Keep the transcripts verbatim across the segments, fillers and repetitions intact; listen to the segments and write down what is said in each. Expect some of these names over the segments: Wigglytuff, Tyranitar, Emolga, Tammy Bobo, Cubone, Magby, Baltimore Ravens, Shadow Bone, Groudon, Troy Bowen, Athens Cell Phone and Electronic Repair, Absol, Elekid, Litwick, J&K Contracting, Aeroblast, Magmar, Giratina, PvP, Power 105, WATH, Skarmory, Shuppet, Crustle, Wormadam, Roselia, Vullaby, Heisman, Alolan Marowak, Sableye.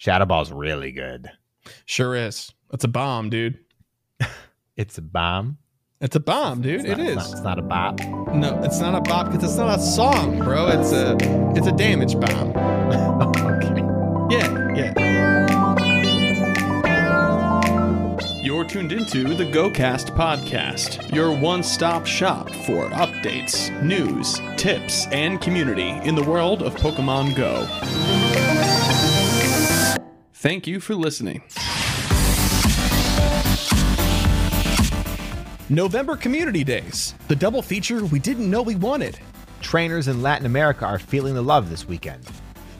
Shadow Ball's really good. Sure is. It's a bomb, dude. It's a bomb? It's a bomb, dude. It's not, it is. It's not, it's not a bop. No, it's not a bop because it's not a song, bro. It's a it's a damage bomb. Okay. Yeah, yeah. You're tuned into the GoCast podcast, your one-stop shop for updates, news, tips, and community in the world of Pokemon Go. Thank you for listening. November Community Days, the double feature we didn't know we wanted. Trainers in Latin America are feeling the love this weekend.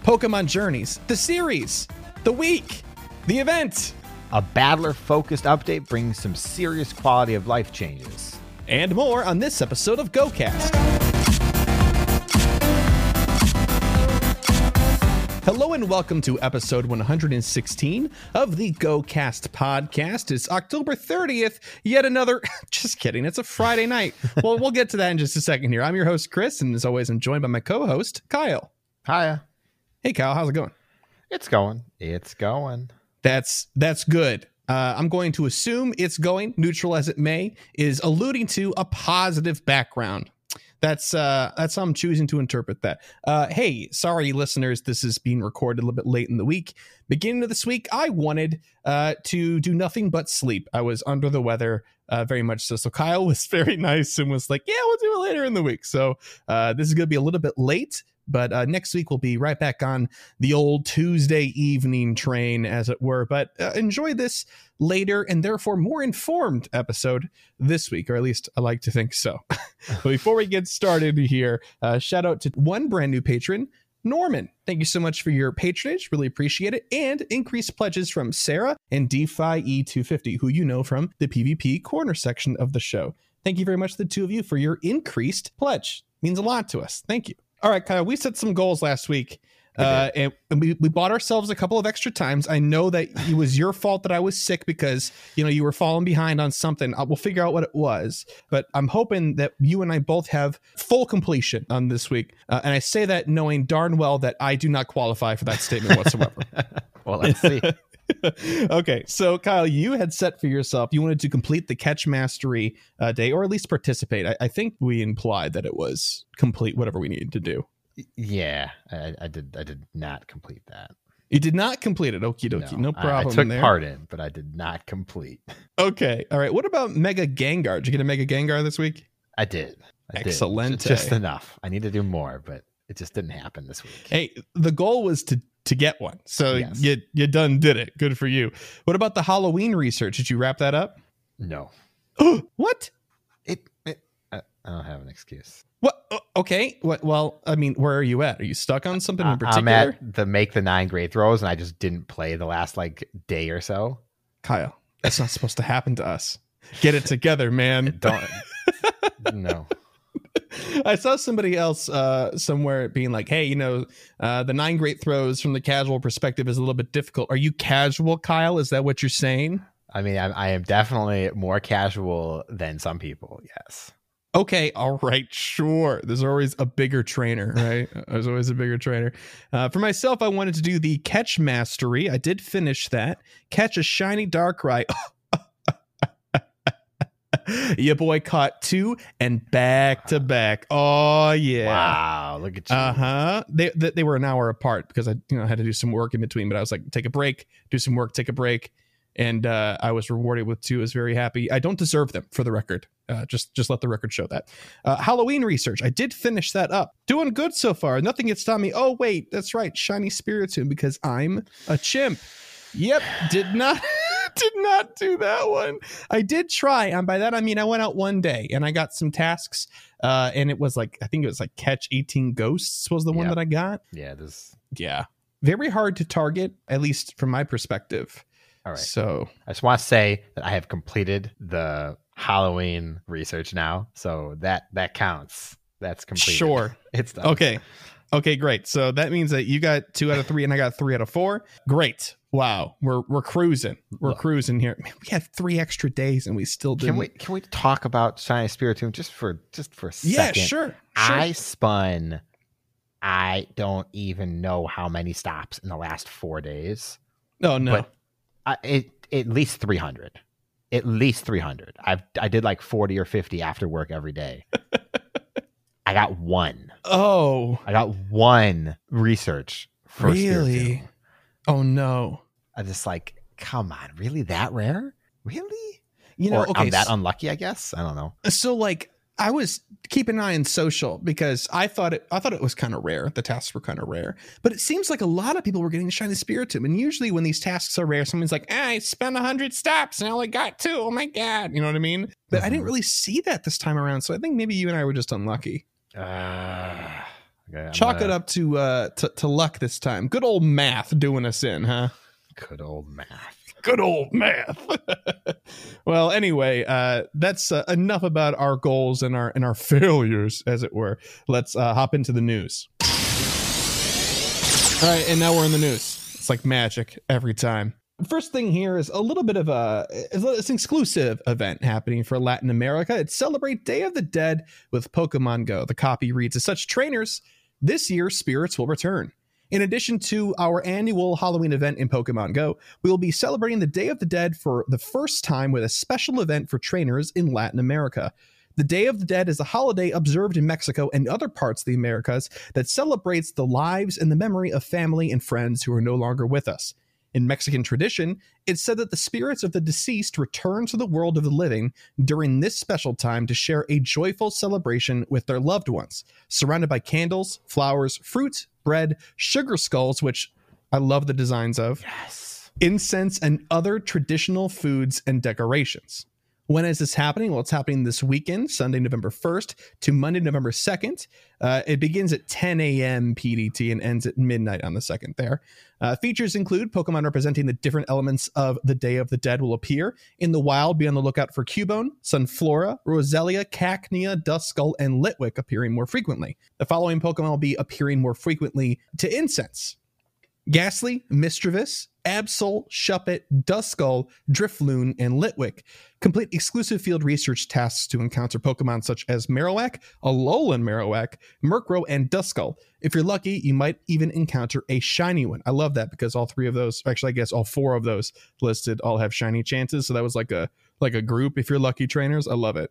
Pokemon Journeys, the series, the week, the event. A battler-focused update brings some serious quality of life changes. And more on this episode of GoCast. Hello and welcome to episode one hundred sixteen of the GoCast podcast. It's October thirtieth, yet another, just kidding, it's a Friday night. Well, we'll get to that in just a second here. I'm your host, Chris, and as always, I'm joined by my co-host, Kyle. Hiya. Hey, Kyle, how's it going? It's going. It's going. That's, that's good. Uh, I'm going to assume it's going, neutral as it may, is alluding to a positive background. That's uh, that's how I'm choosing to interpret that. Uh, hey, sorry, listeners, this is being recorded a little bit late in the week. Beginning of this week, I wanted uh, to do nothing but sleep. I was under the weather uh, very much so. So Kyle was very nice and was like, yeah, we'll do it later in the week. So uh, this is going to be a little bit late. But uh, next week, we'll be right back on the old Tuesday evening train, as it were. But uh, enjoy this later and therefore more informed episode this week, or at least I like to think so. But before we get started here, uh, shout out to one brand new patron, Norman. Thank you so much for your patronage. Really appreciate it. And increased pledges from Sarah and DeFi E two fifty, who you know from the PvP corner section of the show. Thank you very much to the two of you for your increased pledge. It means a lot to us. Thank you. All right, Kyle, we set some goals last week, uh, and we, we bought ourselves a couple of extra times. I know that it was your fault that I was sick because, you know, you were falling behind on something. We'll figure out what it was, but I'm hoping that you and I both have full completion on this week. Uh, and I say that knowing darn well that I do not qualify for that statement whatsoever. Well, let's see. Okay, so Kyle, you had set for yourself, you wanted to complete the Catch Mastery uh, day, or at least participate. I, I think we implied that it was complete whatever we needed to do. Yeah, I, I did. I did not complete that. You did not complete it. Okie dokie. No, no problem. I, I took there. part in, but I did not complete. Okay. All right. What about Mega Gengar? Did you get a Mega Gengar this week? I did. I Excellent. Did. Just enough. I need to do more, but it just didn't happen this week. Hey, the goal was to. to get one. So yes. you you done did it. Good for you. What about the Halloween research? Did you wrap that up? No. What? It, it I don't have an excuse. What? Okay. What? Well, I mean, where are you at? Are you stuck on something in particular? I'm at the make the nine grade throws and I just didn't play the last like day or so. Kyle, that's not supposed to happen to us. Get it together, man. Don't. No. I saw somebody else uh, somewhere being like, hey, you know, uh, the nine great throws from the casual perspective is a little bit difficult. Are you casual, Kyle? Is that what you're saying? I mean, I, I am definitely more casual than some people. Yes. Okay. All right. Sure. There's always a bigger trainer, right? There's always a bigger trainer. Uh, for myself, I wanted to do the Catch Mastery. I did finish that. Catch a shiny Darkrai. Your boy caught two and back to back. Oh yeah! Wow, look at you. Uh huh. They, they they were an hour apart because I you know had to do some work in between, but I was like, take a break, do some work, take a break, and uh, I was rewarded with two. I was very happy. I don't deserve them, for the record. Uh, just just let the record show that. Uh, Halloween research. I did finish that up. Doing good so far. Nothing gets stopped me. Oh wait, that's right. Shiny Spiritomb because I'm a chimp. Yep, did not. Did not do that one. I did try, and by that I mean I went out one day and I got some tasks, uh and it was like I think it was like catch eighteen ghosts was the one yep. that I got. Yeah, this yeah, very hard to target, at least from my perspective. All right, so I just want to say that I have completed the Halloween research now, so that that counts. That's complete. Sure, it's done. Okay. Okay, great. So that means that you got two out of three and I got three out of four. Great. Wow. We're we're cruising. We're Look, cruising here. Man, we had three extra days and we still didn't. Can we can we talk about Shiny Spiritomb just for just for a yeah, second? Yeah, sure, sure. I spun I don't even know how many stops in the last four days. Oh, no. But I, it, at least three hundred. At least three hundred. I've, I did like forty or fifty after work every day. I got one. Oh. I got one research for Really? Spiritomb. Oh, no. I just like, come on. Really? That rare? Really? You know, or okay, I'm that so, unlucky, I guess. I don't know. So, like, I was keeping an eye on social because I thought it I thought it was kind of rare. The tasks were kind of rare. But it seems like a lot of people were getting to Shiny Spiritomb. And usually when these tasks are rare, someone's like, eh, I spent one hundred stops and I only got two. Oh, my God. You know what I mean? But mm-hmm. I didn't really see that this time around. So I think maybe you and I were just unlucky. Uh, okay, Chalk gonna... it up to, uh, to, to luck this time. Good old math doing us in, huh? Good old math. Good old math. Well, anyway, uh, that's uh, enough about our goals and our and our failures, as it were. Let's uh, hop into the news. All right, and now we're in the news. It's like magic every time. First thing here is a little bit of a it's an exclusive event happening for Latin America. It's Celebrate Day of the Dead with Pokemon Go. The copy reads, as such trainers, this year spirits will return. In addition to our annual Halloween event in Pokemon Go, we will be celebrating the Day of the Dead for the first time with a special event for trainers in Latin America. The Day of the Dead is a holiday observed in Mexico and other parts of the Americas that celebrates the lives and the memory of family and friends who are no longer with us. In Mexican tradition, it's said that the spirits of the deceased return to the world of the living during this special time to share a joyful celebration with their loved ones, surrounded by candles, flowers, fruit, bread, sugar skulls, which I love the designs of, yes, incense, and other traditional foods and decorations. When is this happening? Well, it's happening this weekend, Sunday, November first to Monday, November second. Uh, it begins at ten a.m. P D T and ends at midnight on the second there. Uh, features include Pokemon representing the different elements of the Day of the Dead will appear. In the wild, be on the lookout for Cubone, Sunflora, Roselia, Cacnea, Duskull, and Litwick appearing more frequently. The following Pokemon will be appearing more frequently to incense. Ghastly, Mischievous, Absol, Shuppet, Duskull, Drifloon, and Litwick. Complete exclusive field research tasks to encounter Pokemon such as Marowak, Alolan Marowak, Murkrow, and Duskull. If you're lucky, you might even encounter a shiny one. I love that because all three of those, actually, I guess all four of those listed all have shiny chances. So that was like a like a group. If you're lucky, trainers, I love it.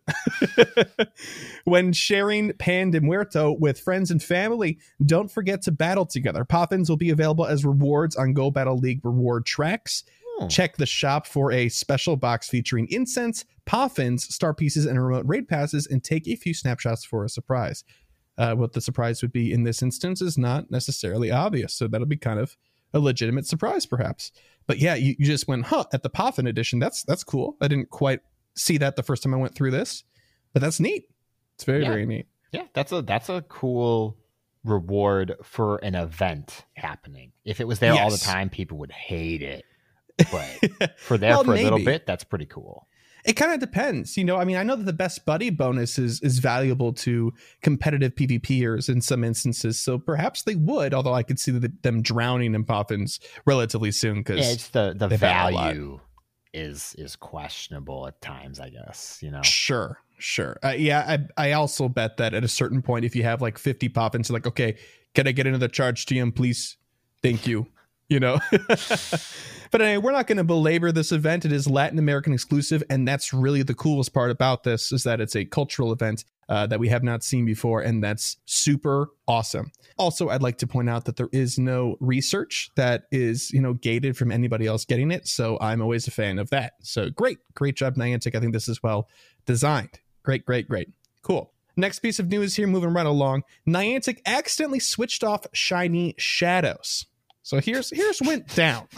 When sharing Pan de Muerto with friends and family, don't forget to battle together. Poffins will be available as rewards on Go Battle League reward tracks. Hmm. Check the shop for a special box featuring incense, poffins, star pieces, and remote raid passes, and take a few snapshots for a surprise. Uh, what the surprise would be in this instance is not necessarily obvious, so that'll be kind of a legitimate surprise, perhaps. But yeah, you, you just went, huh, at the Poffin edition. That's that's cool. I didn't quite see that the first time I went through this, but that's neat. It's very, yeah. very neat. Yeah, that's a that's a cool reward for an event happening. If it was there yes. all the time, people would hate it. But for there well, for a maybe. little bit, that's pretty cool. It kind of depends. You know, I mean, I know that the best buddy bonus is, is valuable to competitive PvPers in some instances. So perhaps they would, although I could see the, them drowning in poffins relatively soon. Because yeah, it's the, the value is is questionable at times, I guess, you know. Sure, sure. Uh, yeah, I, I also bet that at a certain point, if you have like fifty poffins, you're like, okay, can I get another charge T M, please? Thank you. You know, but anyway, we're not going to belabor this event. It is Latin American exclusive. And that's really the coolest part about this is that it's a cultural event uh, that we have not seen before. And that's super awesome. Also, I'd like to point out that there is no research that is, you know, gated from anybody else getting it. So I'm always a fan of that. So great. Great job, Niantic. I think this is well designed. Great, great, great. Cool. Next piece of news here, moving right along. Niantic accidentally switched off Shiny Shadows. So here's here's went down.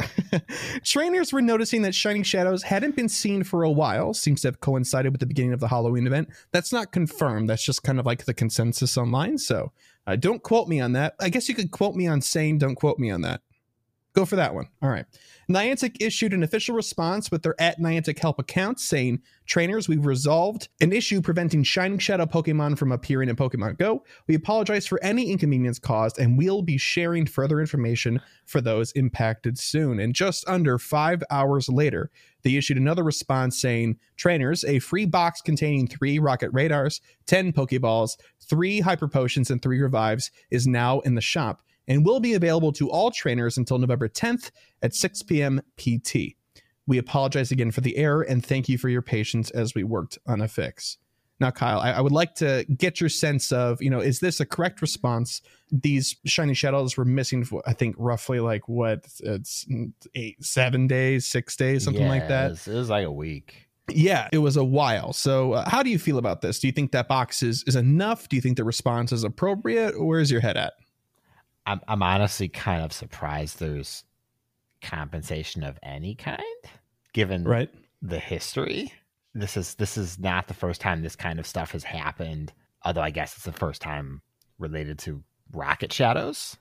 Trainers were noticing that Shiny Shadows hadn't been seen for a while. Seems to have coincided with the beginning of the Halloween event. That's not confirmed. That's just kind of like the consensus online. So uh, don't quote me on that. I guess you could quote me on saying don't quote me on that. Go for that one. All right. Niantic issued an official response with their at Niantic help account saying, trainers, we've resolved an issue preventing Shining Shadow Pokemon from appearing in Pokemon Go. We apologize for any inconvenience caused, and we'll be sharing further information for those impacted soon. And just under five hours later, they issued another response saying, trainers, a free box containing three rocket radars, ten Pokeballs, three hyper potions, and three revives is now in the shop. and will be available to all trainers until November tenth at six p.m. P T. We apologize again for the error and thank you for your patience as we worked on a fix. Now, Kyle, I, I would like to get your sense of, you know, is this a correct response? These shiny shadows were missing, I think, roughly like what, it's eight, seven days, six days, something yes, like that. It was like a week. Yeah, it was a while. So uh, how do you feel about this? Do you think that box is, is enough? Do you think the response is appropriate? Where's your head at? I'm, I'm honestly kind of surprised there's compensation of any kind, given right. the history. This is this is not the first time this kind of stuff has happened, although I guess it's the first time related to rocket shadows.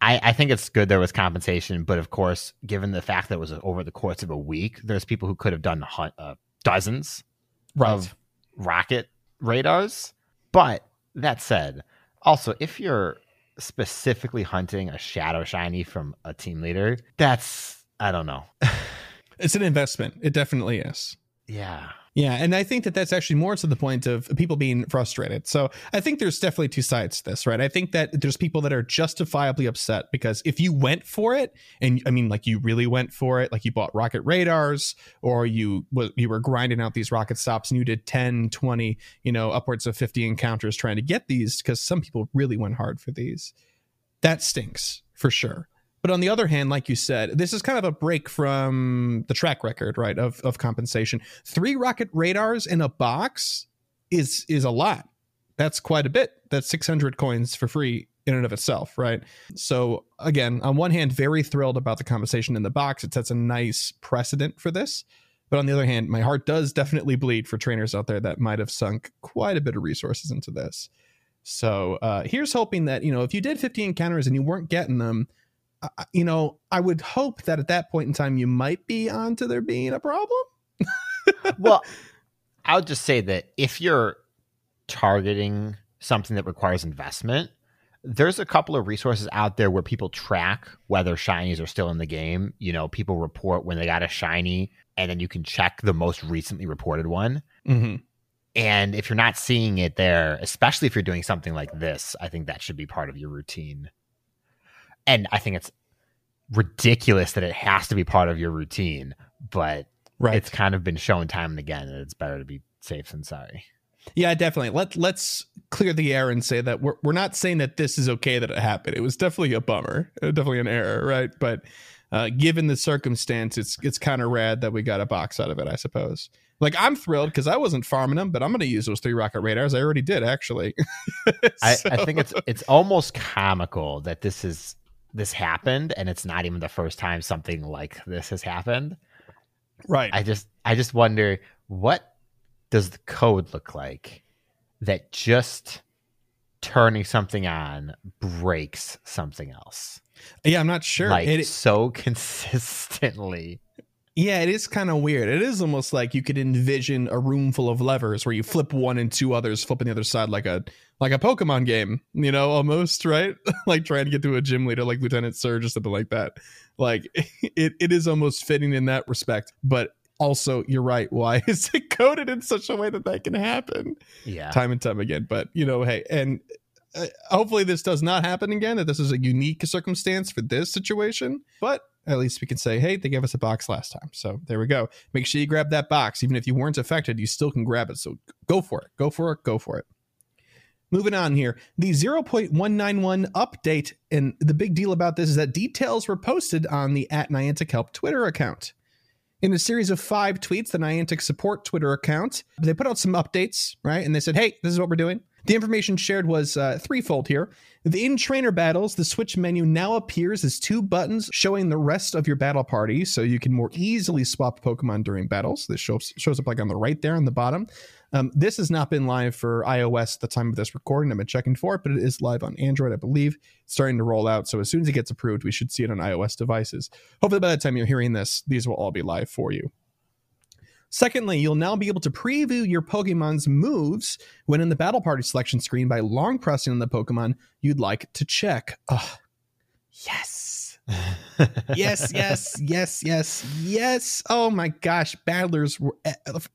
I, I think it's good there was compensation, but of course, given the fact that it was over the course of a week, there's people who could have done uh, dozens right. of rocket radars. But that said, also, if you're specifically hunting a shadow shiny from a team leader, that's, I don't know. It's an investment. It definitely is. Yeah. Yeah. And I think that that's actually more to the point of people being frustrated. So I think there's definitely two sides to this, right? I think that there's people that are justifiably upset because if you went for it, and I mean, like you really went for it, like you bought rocket radars or you, you were grinding out these rocket stops and you did ten, twenty, you know, upwards of fifty encounters trying to get these because some people really went hard for these. That stinks for sure. But on the other hand, like you said, this is kind of a break from the track record, right, of, of compensation. Three rocket radars in a box is is a lot. That's quite a bit. That's six hundred coins for free in and of itself, right? So again, on one hand, very thrilled about the compensation in the box. It sets a nice precedent for this. But on the other hand, my heart does definitely bleed for trainers out there that might have sunk quite a bit of resources into this. So uh, here's hoping that, you know, if you did fifty encounters and you weren't getting them, Uh, you know, I would hope that at that point in time, you might be onto there being a problem. Well, I would just say that if you're targeting something that requires investment, there's a couple of resources out there where people track whether shinies are still in the game. You know, people report when they got a shiny, and then you can check the most recently reported one. Mm-hmm. And if you're not seeing it there, especially if you're doing something like this, I think that should be part of your routine. And I think it's ridiculous that it has to be part of your routine, but right. it's kind of been shown time and again that it's better to be safe than sorry. Yeah, definitely. Let, let's clear the air and say that we're we're not saying that this is okay that it happened. It was definitely a bummer, definitely an error, right? But uh, given the circumstance, it's it's kind of rad that we got a box out of it, I suppose. Like, I'm thrilled because I wasn't farming them, but I'm going to use those three rocket radars. I already did, actually. so. I, I think it's it's almost comical that this is... this happened and it's not even the first time something like this has happened. Right. I just, I just wonder, what does the code look like that just turning something on breaks something else? Yeah. I'm not sure. Like it, so consistently. Yeah. It is kind of weird. It is almost like you could envision a room full of levers where you flip one and two others, flipping the other side, like a, Like a Pokemon game, you know, almost, right? Like trying to get to a gym leader like Lieutenant Surge or something like that. Like it, it is almost fitting in that respect. But also, you're right. Why is it coded in such a way that that can happen? Yeah. Time and time again. But, you know, hey, and uh, hopefully this does not happen again, that this is a unique circumstance for this situation. But at least we can say, hey, they gave us a box last time. So there we go. Make sure you grab that box. Even if you weren't affected, you still can grab it. So go for it. Go for it. Go for it. Moving on here, the zero point one nine one update, and the big deal about this is that details were posted on the at Niantic Help Twitter account. In a series of five tweets, the Niantic Support Twitter account, they put out some updates, right? And they said, hey, this is what we're doing. The information shared was uh, threefold here. In trainer battles, the Switch menu now appears as two buttons showing the rest of your battle party, so you can more easily swap Pokemon during battles. This shows, shows up like on the right there on the bottom. Um, this has not been live for iOS at the time of this recording. I've been checking for it, but it is live on Android, I believe. It's starting to roll out, so as soon as it gets approved, we should see it on iOS devices. Hopefully by the time you're hearing this, these will all be live for you. Secondly, you'll now be able to preview your Pokemon's moves when in the Battle Party selection screen by long pressing on the Pokemon you'd like to check. Oh, yes. yes, yes, yes, yes, yes. Oh my gosh, battlers were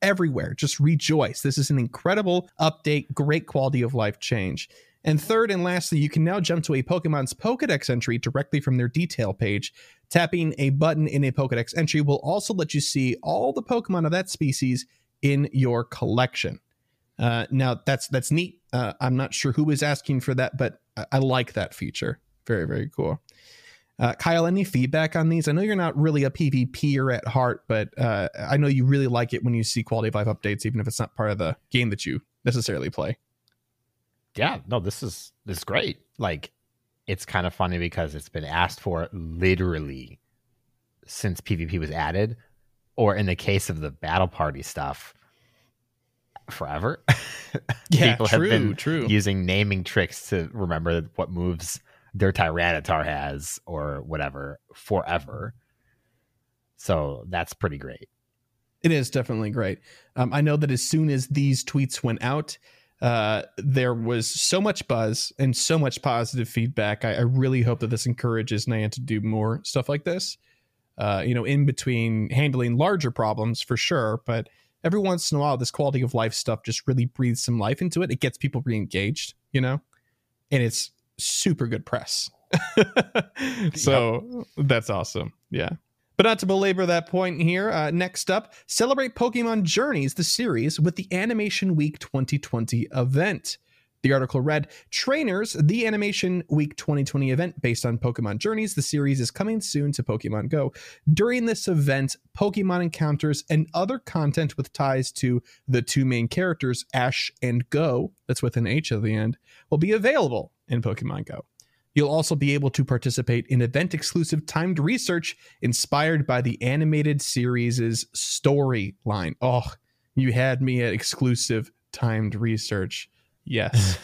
everywhere. Just rejoice. This is an incredible update. Great quality of life change. And third and lastly, you can now jump to a Pokemon's Pokedex entry directly from their detail page. Tapping a button in a Pokedex entry will also let you see all the Pokemon of that species in your collection. Uh, now, that's that's neat. Uh, I'm not sure who was asking for that, but I, I like that feature. Very, very cool. Uh, Kyle, any feedback on these? I know you're not really a PvPer at heart, but uh, I know you really like it when you see quality of life updates, even if it's not part of the game that you necessarily play. Yeah, no, this is this is great. Like, it's kind of funny because it's been asked for literally since PvP was added, or in the case of the battle party stuff, forever. Yeah, people true, have been true. using naming tricks to remember what moves their Tyranitar has or whatever forever. So that's pretty great. It is definitely great. Um, I know that as soon as these tweets went out, Uh, there was so much buzz and so much positive feedback. I, I really hope that this encourages Niantic to do more stuff like this, uh, you know, in between handling larger problems for sure. But every once in a while, this quality of life stuff just really breathes some life into it. It gets people re-engaged, you know, and it's super good press. So yep. That's awesome. Yeah. But not to belabor that point here, uh, next up, celebrate Pokemon Journeys, the series, with the Animation Week twenty twenty event. The article read, Trainers, the Animation Week twenty twenty event based on Pokemon Journeys, the series, is coming soon to Pokemon Go. During this event, Pokemon encounters and other content with ties to the two main characters, Ash and Go, that's with an H at the end, will be available in Pokemon Go. You'll also be able to participate in event-exclusive timed research inspired by the animated series' storyline. Oh, you had me at exclusive timed research. Yes.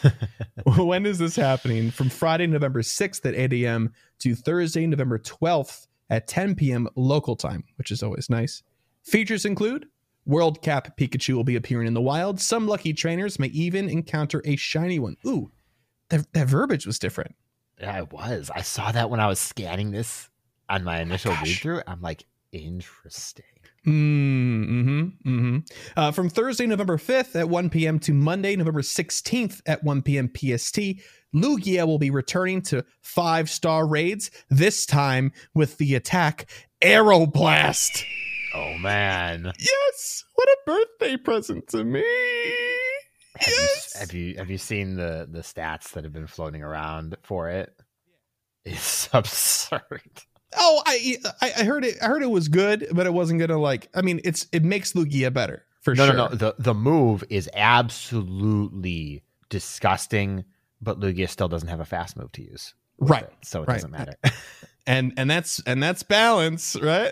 When is this happening? From Friday, November sixth at eight a.m. to Thursday, November twelfth at ten p.m. local time, which is always nice. Features include World Cap Pikachu will be appearing in the wild. Some lucky trainers may even encounter a shiny one. Ooh, that, that verbiage was different. Yeah, it was. I saw that when I was scanning this on my initial oh my read through. I'm like, interesting. Mm-hmm. Mm-hmm. Uh, from Thursday, November fifth at one p.m. to Monday, November sixteenth at one p.m. P S T, Lugia will be returning to five-star raids, this time with the attack Aeroblast. Oh, man. Yes! What a birthday present to me! Have, yes. you, have you have you seen the, the stats that have been floating around for it? It's absurd. Oh, I I heard it. I heard it was good, but it wasn't gonna like. I mean, it's it makes Lugia better for no, sure. No, no, no. The the move is absolutely disgusting, but Lugia still doesn't have a fast move to use. Right. It, so it right. doesn't matter. And and that's and that's balance, right?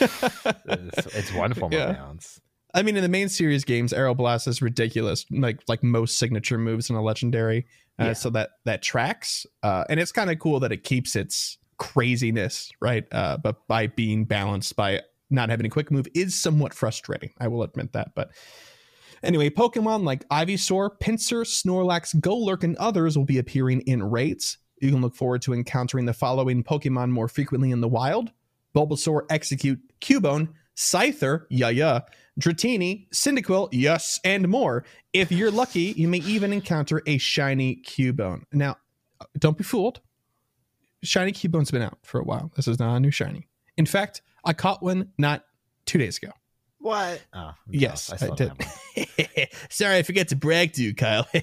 it's, it's one form yeah. of balance. I mean, in the main series games, Aeroblast is ridiculous, like like most signature moves in a legendary. Uh, yeah. So that that tracks. Uh, and it's kind of cool that it keeps its craziness, right? Uh, but by being balanced, by not having a quick move is somewhat frustrating. I will admit that. But anyway, Pokemon like Ivysaur, Pinsir, Snorlax, Golurk, and others will be appearing in raids. You can look forward to encountering the following Pokemon more frequently in the wild. Bulbasaur, Execute, Cubone, Scyther, yeah, yeah, Dratini, Cyndaquil, yes, and more. If you're lucky, you may even encounter a shiny Cubone. Now, don't be fooled. Shiny Cubone's been out for a while. This is not a new shiny. In fact, I caught one not two days ago. What? Oh, yes, I, I did. Sorry, I forgot to brag to you, Kyle. uh,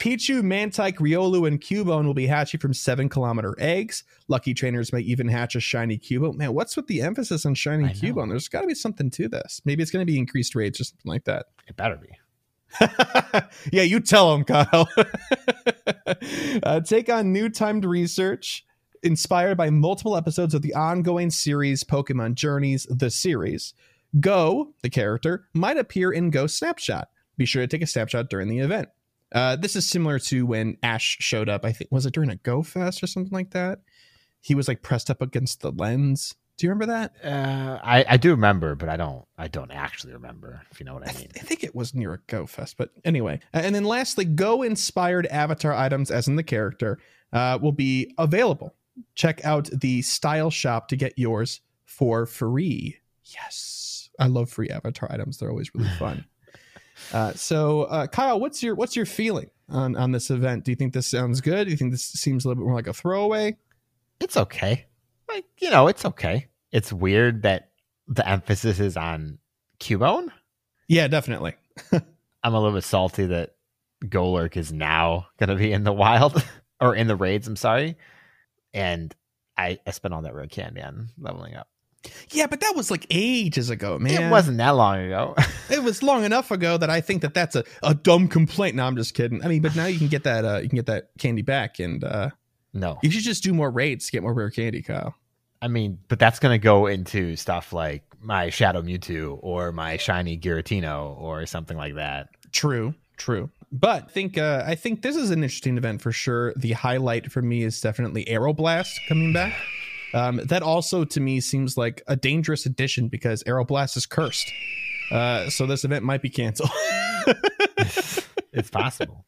Pichu, Mantike, Riolu, and Cubone will be hatching from seven-kilometer eggs. Lucky trainers may even hatch a shiny Cubone. Man, what's with the emphasis on shiny I Cubone? Know. There's got to be something to this. Maybe it's going to be increased raids or something like that. It better be. Yeah, you tell them, Kyle. uh, take on new timed research. Inspired by multiple episodes of the ongoing series Pokemon Journeys, the series, Go, the character, might appear in Go Snapshot. Be sure to take a snapshot during the event. Uh, this is similar to when Ash showed up, I think, was it during a Go Fest or something like that? He was like pressed up against the lens. Do you remember that? Uh, I, I do remember, but I don't I don't actually remember, if you know what I mean. I, th- I think it was near a Go Fest, but anyway. And then lastly, Go-inspired avatar items, as in the character, uh, will be available. Check out the Style Shop to get yours for free. Yes, I love free avatar items. They're always really fun. uh, so, uh, Kyle, what's your what's your feeling on, on this event. Do you think this sounds good? Do you think this seems a little bit more like a throwaway? It's okay. Like, you know, it's okay. It's weird that the emphasis is on Cubone. Yeah, definitely. I'm a little bit salty that Golurk is now going to be in the wild or in the raids. I'm sorry. And I, I spent all that road candy on leveling up. Yeah, but that was like ages ago, man. It wasn't that long ago. It was long enough ago that I think that that's a, a dumb complaint. No, I'm just kidding. I mean, but now you can get that uh, you can get that candy back, and uh, no, you should just do more raids to get more rare candy, Kyle. I mean, but that's going to go into stuff like my Shadow Mewtwo or my Shiny Giratina or something like that. True, true. But I think uh, I think this is an interesting event for sure. The highlight for me is definitely Aeroblast coming back. Um, that also, to me, seems like a dangerous addition because Aeroblast is cursed. Uh, so this event might be canceled. It's possible.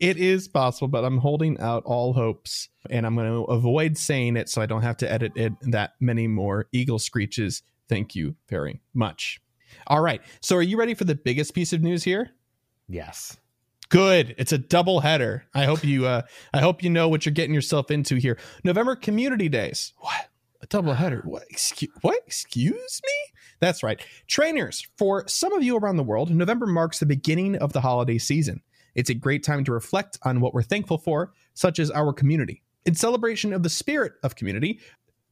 It is possible, but I'm holding out all hopes. And I'm going to avoid saying it so I don't have to edit it that many more eagle screeches. Thank you very much. All right. So are you ready for the biggest piece of news here? Yes. Good. It's a double header. I hope you uh, I hope you know what you're getting yourself into here. November Community Days. What? A double header. What? Excuse, what? Excuse me? That's right. Trainers, for some of you around the world, November marks the beginning of the holiday season. It's a great time to reflect on what we're thankful for, such as our community. In celebration of the spirit of community,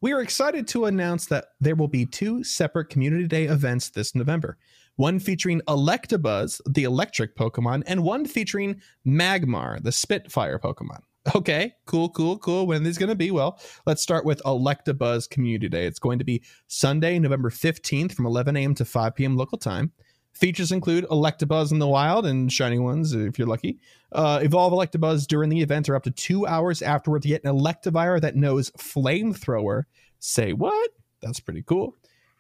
we are excited to announce that there will be two separate Community Day events this November. One featuring Electabuzz, the electric Pokemon, and one featuring Magmar, the Spitfire Pokemon. Okay, cool, cool, cool. When are these going to be? Well, let's start with Electabuzz Community Day. It's going to be Sunday, November fifteenth from eleven a.m. to five p.m. local time. Features include Electabuzz in the wild and shiny ones, if you're lucky. Uh, evolve Electabuzz during the event or up to two hours afterward to get an Electivire that knows Flamethrower. Say what? That's pretty cool.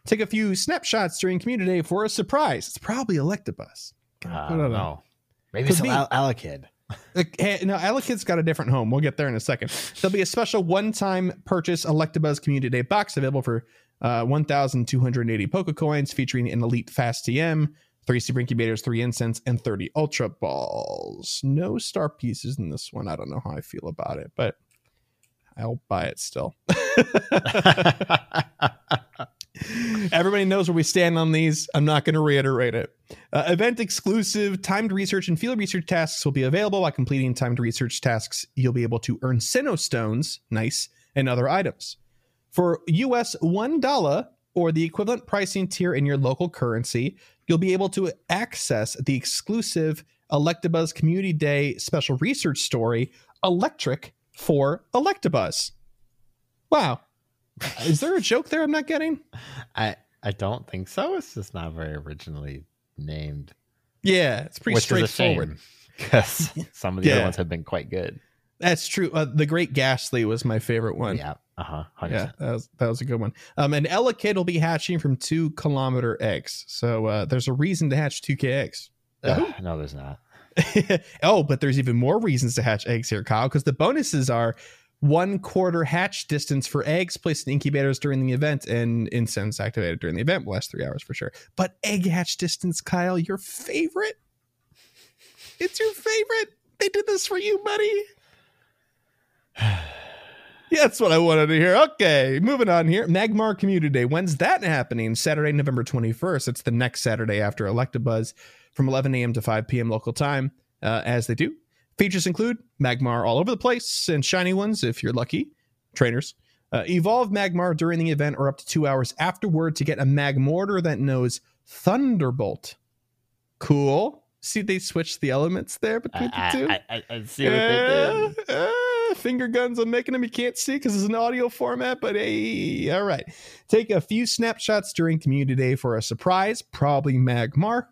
Take a few snapshots during Community Day for a surprise. It's probably Electabuzz. Uh, I don't know. Maybe it's Al- Alakid. No, Alakid's got a different home. We'll get there in a second. There'll be a special one-time purchase Electabuzz Community Day box available for uh, one thousand two hundred eighty Pokecoins, featuring an Elite Fast T M, three Super Incubators, three Incense, and thirty Ultra Balls. No star pieces in this one. I don't know how I feel about it, but I'll buy it still. Everybody knows where we stand on these. I'm not going to reiterate it. Uh, event exclusive timed research and field research tasks will be available. By completing timed research tasks, you'll be able to earn Sinnoh Stones, nice, and other items. For U S one dollar or the equivalent pricing tier in your local currency, you'll be able to access the exclusive Electabuzz Community Day special research story, Electric for Electabuzz. Wow. Is there a joke there I'm not getting? I, I don't think so. It's just not very originally named. Yeah, it's pretty straightforward. Because some of the yeah. other ones have been quite good. That's true. Uh, the Great Ghastly was my favorite one. Yeah, uh-huh. one hundred percent. Yeah, that was, that was a good one. Um, and Elekid will be hatching from two kilometer eggs. So uh, there's a reason to hatch two K eggs. Uh, no, there's not. Oh, but there's even more reasons to hatch eggs here, Kyle, because the bonuses are one quarter hatch distance for eggs placed in incubators during the event and incense activated during the event. Will last three hours for sure. But egg hatch distance, Kyle, your favorite. It's your favorite. They did this for you, buddy. Yeah, that's what I wanted to hear. Okay, moving on here. Magmar Community Day. When's that happening? Saturday, November twenty-first. It's the next Saturday after Electabuzz from eleven a.m. to five p.m. local time, uh, as they do. Features include Magmar all over the place and shiny ones, if you're lucky. Trainers. Uh, evolve Magmar during the event or up to two hours afterward to get a Magmortar that knows Thunderbolt. Cool. See, they switched the elements there between I, the two. I, I, I see what uh, they did. Uh, finger guns, I'm making them. You can't see because it's an audio format, but hey, all right. Take a few snapshots during Community Day for a surprise, probably Magmar.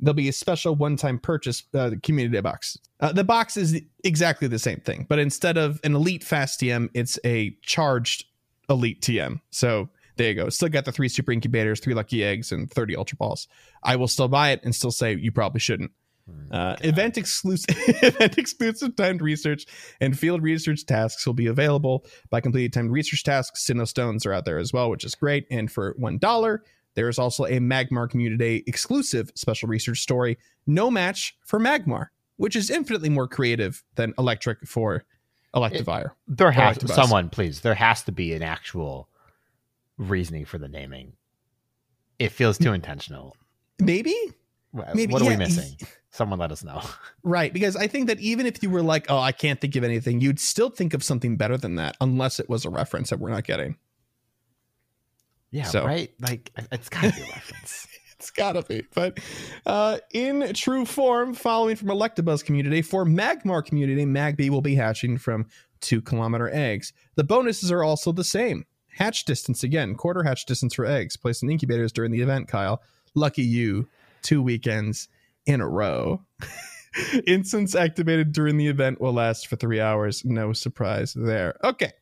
There'll be a special one-time purchase uh, Community Day box. Uh, the box is exactly the same thing, but instead of an Elite Fast T M, it's a charged Elite T M. So there you go. Still got the three Super Incubators, three Lucky Eggs, and thirty Ultra Balls. I will still buy it and still say you probably shouldn't. Uh, event exclusive event exclusive timed research and field research tasks will be available. By completing timed research tasks, Sinnoh Stones are out there as well, which is great. And for one dollar... there is also a Magmar Community Day exclusive special research story, No Match for Magmar. which is infinitely more creative than electric for Electivire. It, there has to, someone, please. There has to be an actual reasoning for the naming. It feels too intentional. Maybe. Maybe what are yeah. we missing? Someone let us know. Right, because I think that even if you were like, "Oh, I can't think of anything," you'd still think of something better than that, unless it was a reference that we're not getting. Yeah, so. Right. Like it's gotta be a reference. It's gotta be. But uh, in true form, following from Electabuzz community, for Magmar community, Magby will be hatching from two kilometer eggs. The bonuses are also the same. Hatch distance again, quarter hatch distance for eggs placed in incubators during the event. Kyle, lucky you, two weekends in a row. Instance activated during the event will last for three hours. No surprise there. Okay,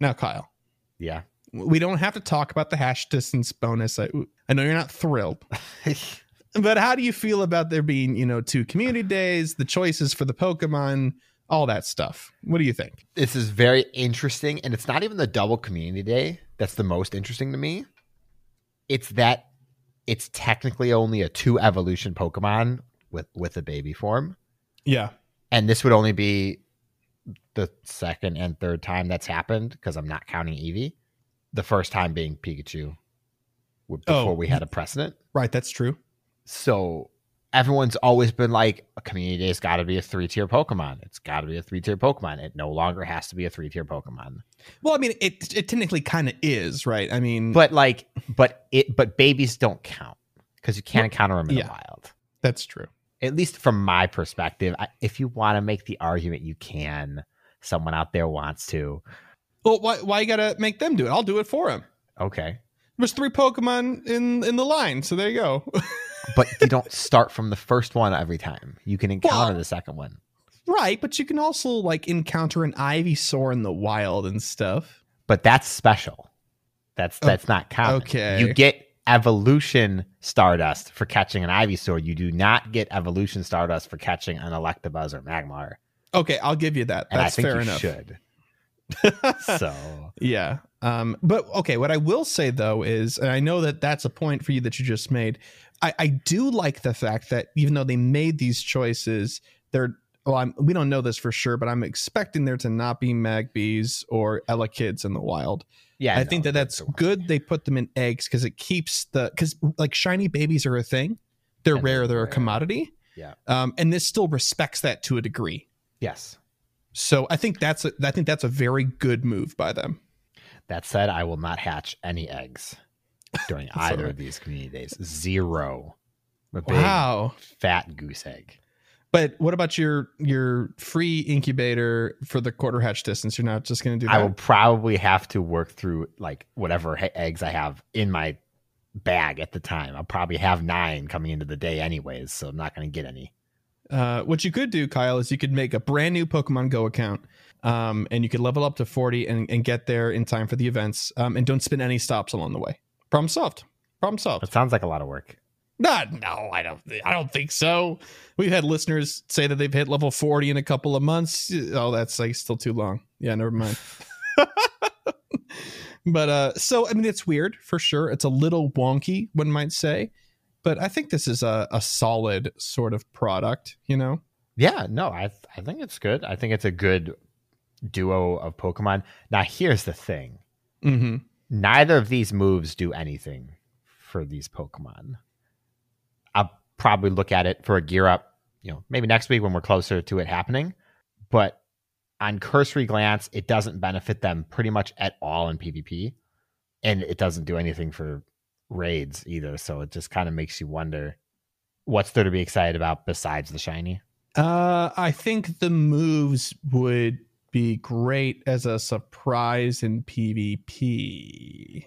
now Kyle. Yeah. We don't have to talk about the hash distance bonus. I, I know you're not thrilled, but how do you feel about there being, you know, two community days, the choices for the Pokemon, all that stuff? What do you think? This is very interesting. And it's not even the double community day that's the most interesting to me. It's that it's technically only a two evolution Pokemon with, with a baby form. Yeah. And this would only be the second and third time that's happened, because I'm not counting Eevee. The first time being Pikachu before oh, we had a precedent. Right, that's true. So everyone's always been like, a community day has got to be a three-tier Pokemon. It's got to be a three-tier Pokemon. It no longer has to be a three-tier Pokemon. Well, I mean, it it technically kind of is, right? I mean... But like, but it but babies don't count because you can't encounter them in yeah, the wild. That's true. At least from my perspective, I, if you want to make the argument, you can. Someone out there wants to. Well, why why you gotta make them do it? I'll do it for them. Okay. There's three Pokemon in, in the line, so there you go. But you don't start from the first one every time. You can encounter well, the second one. Right, but you can also like encounter an Ivysaur in the wild and stuff. But that's special. That's that's oh, not common. Okay. You get evolution Stardust for catching an Ivysaur. You do not get evolution Stardust for catching an Electabuzz or Magmar. Okay, I'll give you that. And that's I think fair you enough. Should. So yeah, um but okay, what I will say though is, and I know that that's a point for you that you just made, i i do like the fact that even though they made these choices, they're well I'm, we don't know this for sure, but I'm expecting there to not be Magbees or Elekids in the wild. Yeah, i, I think that that's, that's the good they put them in eggs, because it keeps the because like shiny babies are a thing, they're and rare, they're, they're a commodity. Yeah, um and this still respects that to a degree. Yes. So I think that's a, I think that's a very good move by them. That said, I will not hatch any eggs during either of these community days. Zero. A big, wow. Fat goose egg. But what about your your free incubator for the quarter hatch distance? You're not just going to do that? I will probably have to work through like whatever ha- eggs I have in my bag at the time. I'll probably have nine coming into the day anyways, so I'm not going to get any. Uh, what you could do, Kyle, is you could make a brand new Pokemon Go account, um, and you could level up to forty and, and get there in time for the events, um, and don't spend any stops along the way. Problem solved. Problem solved. That sounds like a lot of work. Not, no, I don't. I don't think so. We've had listeners say that they've hit level forty in a couple of months. Oh, that's like still too long. Yeah, never mind. But uh, so I mean, it's weird for sure. It's a little wonky, one might say. But I think this is a, a solid sort of product, you know? Yeah, no, I I think it's good. I think it's a good duo of Pokemon. Now, here's the thing. Mm-hmm. Neither of these moves do anything for these Pokemon. I'll probably look at it for a gear up, you know, maybe next week when we're closer to it happening. But on cursory glance, it doesn't benefit them pretty much at all in PvP. And it doesn't do anything for raids either, so it just kind of makes you wonder what's there to be excited about besides the shiny. uh I think the moves would be great as a surprise in PvP.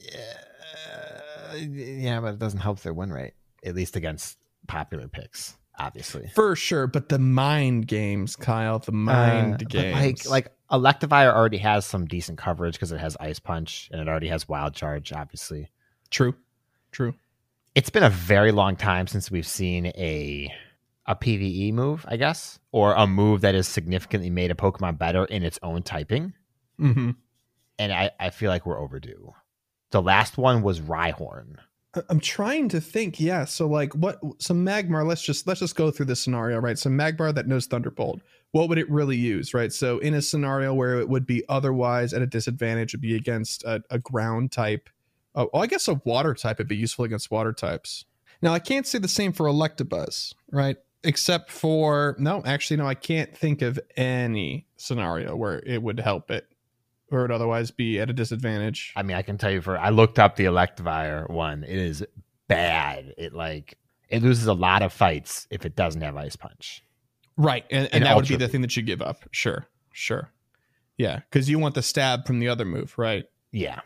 yeah, yeah but it doesn't help their win rate, at least against popular picks, obviously, for sure. But the mind games, Kyle, the mind uh, games, like, like Electivire already has some decent coverage because it has Ice Punch and it already has Wild Charge, obviously. True, true. It's been a very long time since we've seen a a PvE move, I guess, or a move that has significantly made a Pokemon better in its own typing. Mm-hmm. And I, I feel like we're overdue. The last one was Rhyhorn. I'm trying to think. Yeah. So like what, some Magmar, let's just, let's just go through this scenario, right? So Magmar that knows Thunderbolt, what would it really use? Right. So in a scenario where it would be otherwise at a disadvantage, it'd be against a, a ground type. Oh, I guess a water type would be useful against water types. Now I can't say the same for Electabuzz, right? Except for, no, actually, no, I can't think of any scenario where it would help it or would otherwise be at a disadvantage. I mean, I can tell you for, I looked up the Electivire one. It is bad. It like, it loses a lot of fights if it doesn't have Ice Punch. Right. And, and, and that would be the thing that you give up. Sure. Sure. Yeah. Because you want the stab from the other move, right? Yeah.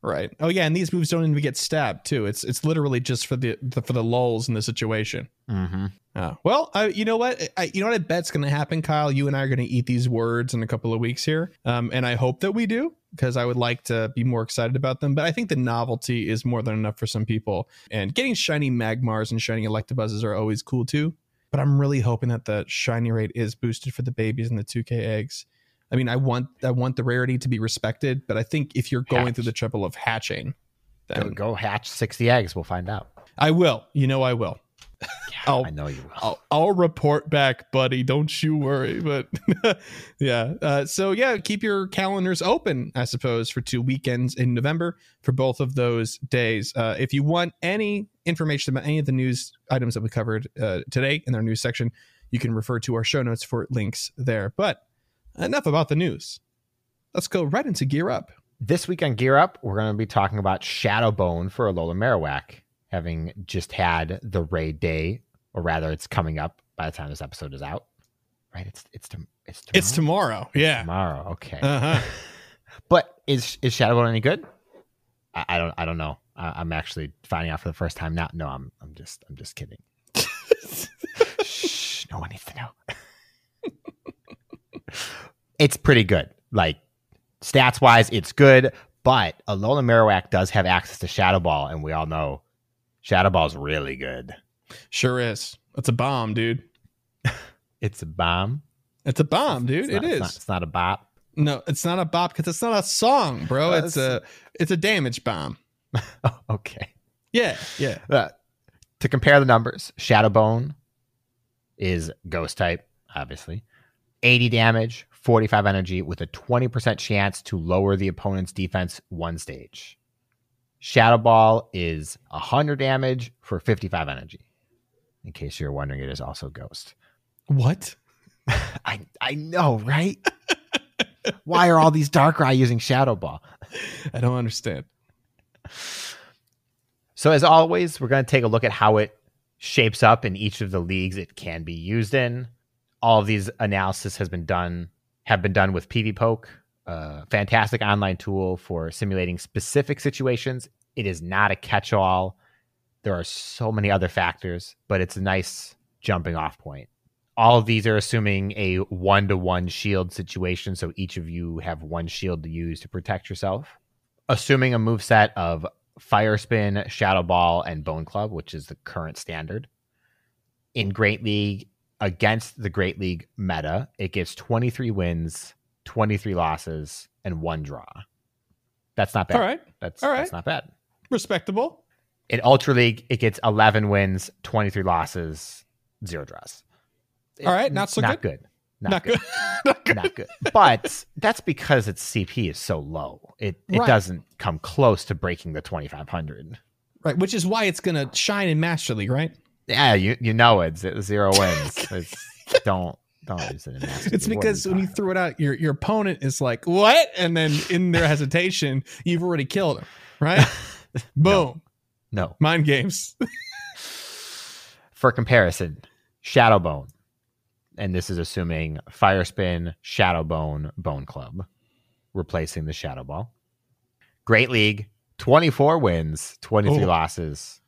Right. Oh, yeah. And these moves don't even get stabbed, too. It's it's literally just for the, the for the lulls in the situation. Mm-hmm. Oh. Well, I, you know what? I, you know what I bet's going to happen, Kyle? You and I are going to eat these words in a couple of weeks here. Um, and I hope that we do, because I would like to be more excited about them. But I think the novelty is more than enough for some people. And getting shiny Magmars and shiny Electabuzzes are always cool, too. But I'm really hoping that the shiny rate is boosted for the babies and the two K eggs. I mean, I want I want the rarity to be respected, but I think if you're going hatch. through the trouble of hatching, then go, go hatch sixty eggs. We'll find out. I will. You know, I will. Yeah, I'll, I know you will. I'll, I'll report back, buddy. Don't you worry. But yeah. Uh, so, yeah, keep your calendars open, I suppose, for two weekends in November for both of those days. Uh, if you want any information about any of the news items that we covered uh, today in our news section, you can refer to our show notes for links there. But enough about the news. Let's go right into Gear Up. This week on Gear Up, we're going to be talking about Shadow Bone for Alolan Marowak, having just had the raid day, or rather it's coming up by the time this episode is out. Right? It's it's it's tomorrow. It's tomorrow. Yeah. It's tomorrow. Okay. Uh-huh. But is is Shadow Bone any good? I, I don't I don't know. I, I'm actually finding out for the first time now. No, I'm I'm just I'm just kidding. Shh, no one needs to know. It's pretty good. Like, stats-wise, it's good, but Alolan Marowak does have access to Shadow Ball, and we all know Shadow Ball's really good. Sure is. It's a bomb, dude. It's a bomb? It's a bomb, dude. It's not, it is. It's not, it's not a bop. No, it's not a bop because it's not a song, bro. It's a it's a damage bomb. Oh, okay. Yeah, yeah. Uh, to compare the numbers, Shadow Bone is Ghost type, obviously. eighty damage, forty-five energy, with a twenty percent chance to lower the opponent's defense one stage. Shadow Ball is one hundred damage for fifty-five energy. In case you're wondering, it is also Ghost. What? I I know, right? Why are all these Darkrai using Shadow Ball? I don't understand. So as always, we're going to take a look at how it shapes up in each of the leagues it can be used in. All of these analysis has been done, have been done with PvPoke, a fantastic online tool for simulating specific situations. It is not a catch-all. There are so many other factors, but it's a nice jumping off point. All of these are assuming a one-to-one shield situation, so each of you have one shield to use to protect yourself. Assuming a moveset of Fire Spin, Shadow Ball, and Bone Club, which is the current standard. In Great League, against the Great League meta, it gives twenty-three wins, twenty-three losses, and one draw. That's not bad. All right. That's, All right. that's not bad. Respectable. In Ultra League, it gets eleven wins, twenty-three losses, zero draws. It, All right. Not so not good. good. Not, not good. good. not good. Not good. But that's because its C P is so low. It, it right. doesn't come close to breaking the twenty-five hundred. Right. Which is why it's going to shine in Master League, right? Yeah, you you know it's zero wins. It's, don't don't use it in Master League. It's because when you throw it out, your your opponent is like, what? And then in their hesitation, you've already killed him, right? Boom. No. no. Mind games. For comparison, Shadow Bone. And this is assuming Fire Spin, Shadow Bone, Bone Club, replacing the Shadow Ball. Great League, twenty-four wins, twenty-three Ooh. losses,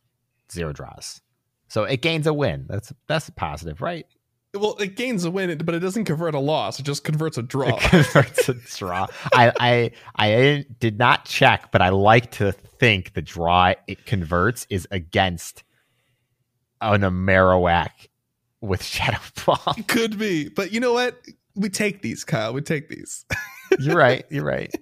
zero draws. So it gains a win. That's that's a positive, right? Well, it gains a win, but it doesn't convert a loss. It just converts a draw. It converts a draw. I, I I did not check, but I like to think the draw it converts is against an Marowak with Shadow Ball. Could be. But you know what? We take these, Kyle. We take these. You're right. You're right.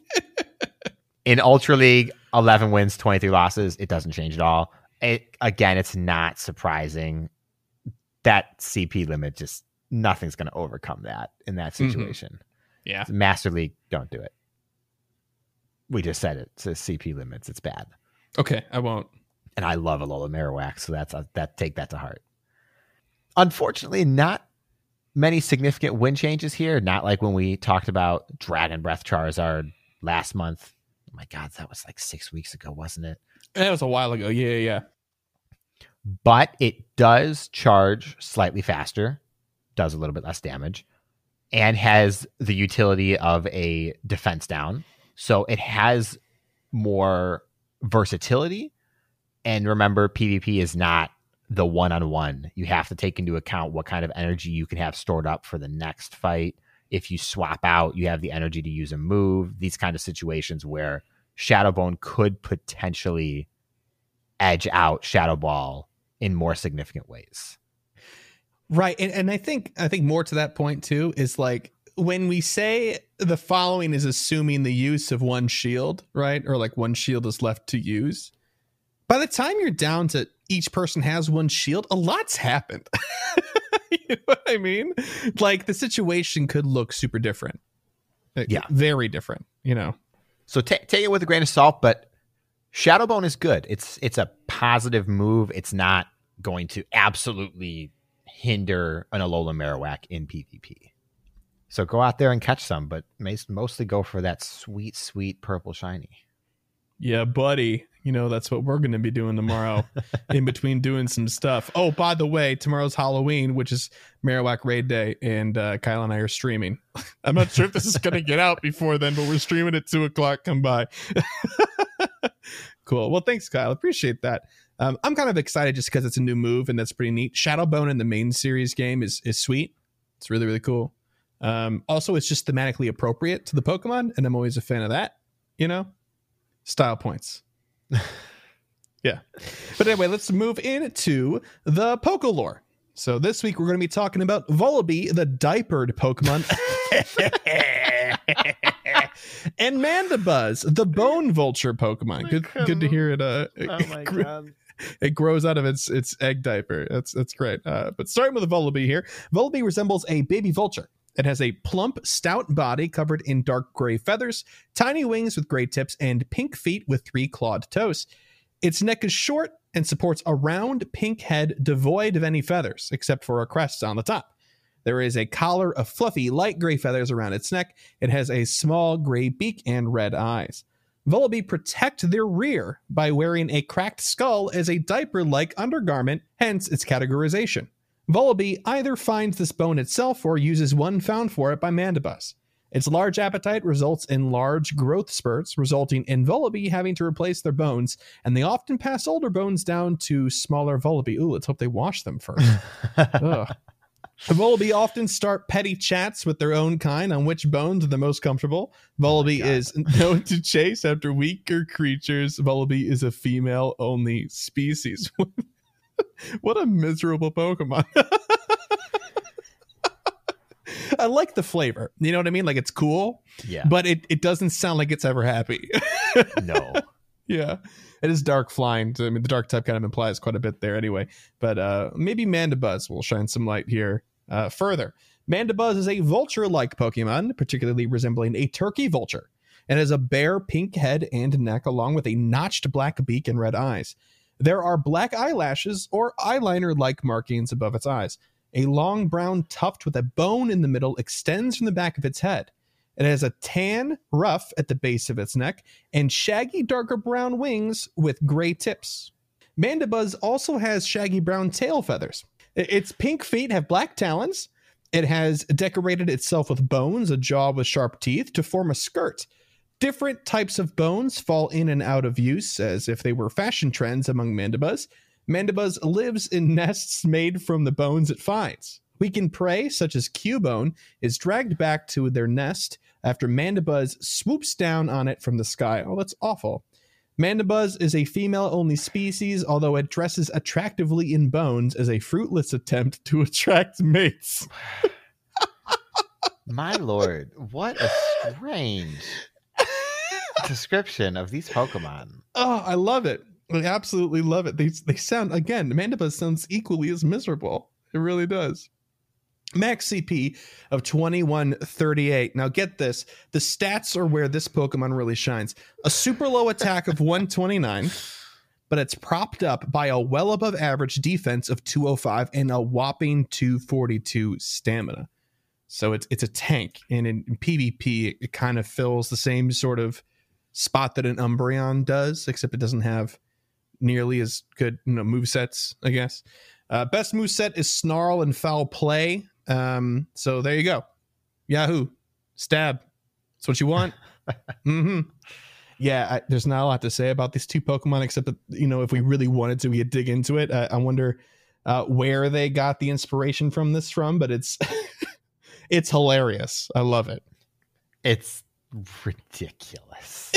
In Ultra League, eleven wins, twenty-three losses. It doesn't change at all. it, again, it's not surprising. That C P limit, just nothing's going to overcome that in that situation. Mm-hmm. Yeah. Master League, don't do it. We just said it. It's a C P limits. It's bad. Okay, I won't. And I love Alolan Marowak, so that's uh, that. Take that to heart. Unfortunately, not many significant win changes here. Not like when we talked about Dragon Breath Charizard last month. Oh my God, that was like six weeks ago, wasn't it? That was a while ago. Yeah, yeah. But it does charge slightly faster, does a little bit less damage, and has the utility of a defense down. So it has more versatility. And remember, PvP is not the one-on-one. You have to take into account what kind of energy you can have stored up for the next fight. If you swap out, you have the energy to use a move. These kind of situations where Shadow Bone could potentially edge out Shadow Ball in more significant ways. Right. And and I think I think more to that point too is like when we say the following is assuming the use of one shield, right? Or like one shield is left to use. By the time you're down to each person has one shield, a lot's happened. You know what I mean? Like the situation could look super different. Like, yeah. Very different, you know. So t- take it with a grain of salt, but Shadow Bone is good. It's it's a positive move. It's not going to absolutely hinder an Alolan Marowak in PvP. So go out there and catch some, but mostly go for that sweet, sweet purple shiny. Yeah, buddy. You know, that's what we're going to be doing tomorrow in between doing some stuff. Oh, by the way, tomorrow's Halloween, which is Marowak Raid Day, and uh, Kyle and I are streaming. I'm not sure if this is going to get out before then, but we're streaming at two o'clock. Come by. Cool. Well, thanks, Kyle. Appreciate that. Um, I'm kind of excited just because it's a new move, and that's pretty neat. Shadow Bone in the main series game is is sweet. It's really, really cool. Um, also, it's just thematically appropriate to the Pokemon, and I'm always a fan of that. You know, style points. Yeah, but anyway, let's move into the Pokelore. So this week we're going to be talking about Vullaby, the diapered Pokemon, and Mandibuzz, the bone vulture Pokemon. Good, good to hear it. Uh, oh my God. It grows out of its its egg diaper. That's that's great. Uh, but starting with Vullaby here, Vullaby resembles a baby vulture. It has a plump, stout body covered in dark gray feathers, tiny wings with gray tips, and pink feet with three clawed toes. Its neck is short and supports a round pink head devoid of any feathers, except for a crest on the top. There is a collar of fluffy, light gray feathers around its neck. It has a small gray beak and red eyes. Vullaby protect their rear by wearing a cracked skull as a diaper-like undergarment, hence its categorization. Vullaby either finds this bone itself or uses one found for it by Mandibuzz. Its large appetite results in large growth spurts, resulting in Vullaby having to replace their bones, and they often pass older bones down to smaller Vullaby. Ooh, let's hope they wash them first. Ugh. Vullaby often start petty chats with their own kind on which bones are the most comfortable. Vullaby oh is known to chase after weaker creatures. Vullaby is a female-only species. What a miserable Pokemon. I like the flavor. You know what I mean? Like, it's cool. Yeah. But it, it doesn't sound like it's ever happy. No. Yeah. It is dark flying. I mean, the dark type kind of implies quite a bit there anyway. But uh, maybe Mandibuzz will shine some light here uh, further. Mandibuzz is a vulture-like Pokemon, particularly resembling a turkey vulture. It has a bare pink head and neck, along with a notched black beak and red eyes. There are black eyelashes or eyeliner-like markings above its eyes. A long brown tuft with a bone in the middle extends from the back of its head. It has a tan ruff at the base of its neck and shaggy darker brown wings with gray tips. Mandibuzz also has shaggy brown tail feathers. Its pink feet have black talons. It has decorated itself with bones, a jaw with sharp teeth, to form a skirt. Different types of bones fall in and out of use as if they were fashion trends among Mandibuzz. Mandibuzz lives in nests made from the bones it finds. Weakened prey, such as Cubone, is dragged back to their nest after Mandibuzz swoops down on it from the sky. Oh, that's awful. Mandibuzz is a female-only species, although it dresses attractively in bones as a fruitless attempt to attract mates. My lord, what a strange description of these Pokemon. Oh, I love it. I absolutely love it. They they sound, again, Mandibuzz sounds equally as miserable. It really does. Max C P of twenty-one thirty-eight. Now get this. The stats are where this Pokemon really shines. A super low attack of one twenty-nine, but it's propped up by a well above average defense of two oh five and a whopping two forty-two stamina. So it's it's a tank, and in, in PvP it kind of fills the same sort of spot that an Umbreon does, except it doesn't have nearly as good, you know, movesets, I guess. Uh, best moveset is Snarl and Foul Play. Um, so there you go. Yahoo. Stab. That's what you want. mm-hmm. Yeah, I, there's not a lot to say about these two Pokemon, except that, you know, if we really wanted to, we could dig into it. Uh, I wonder uh, where they got the inspiration from this from, but it's... It's hilarious. I love it. It's ridiculous.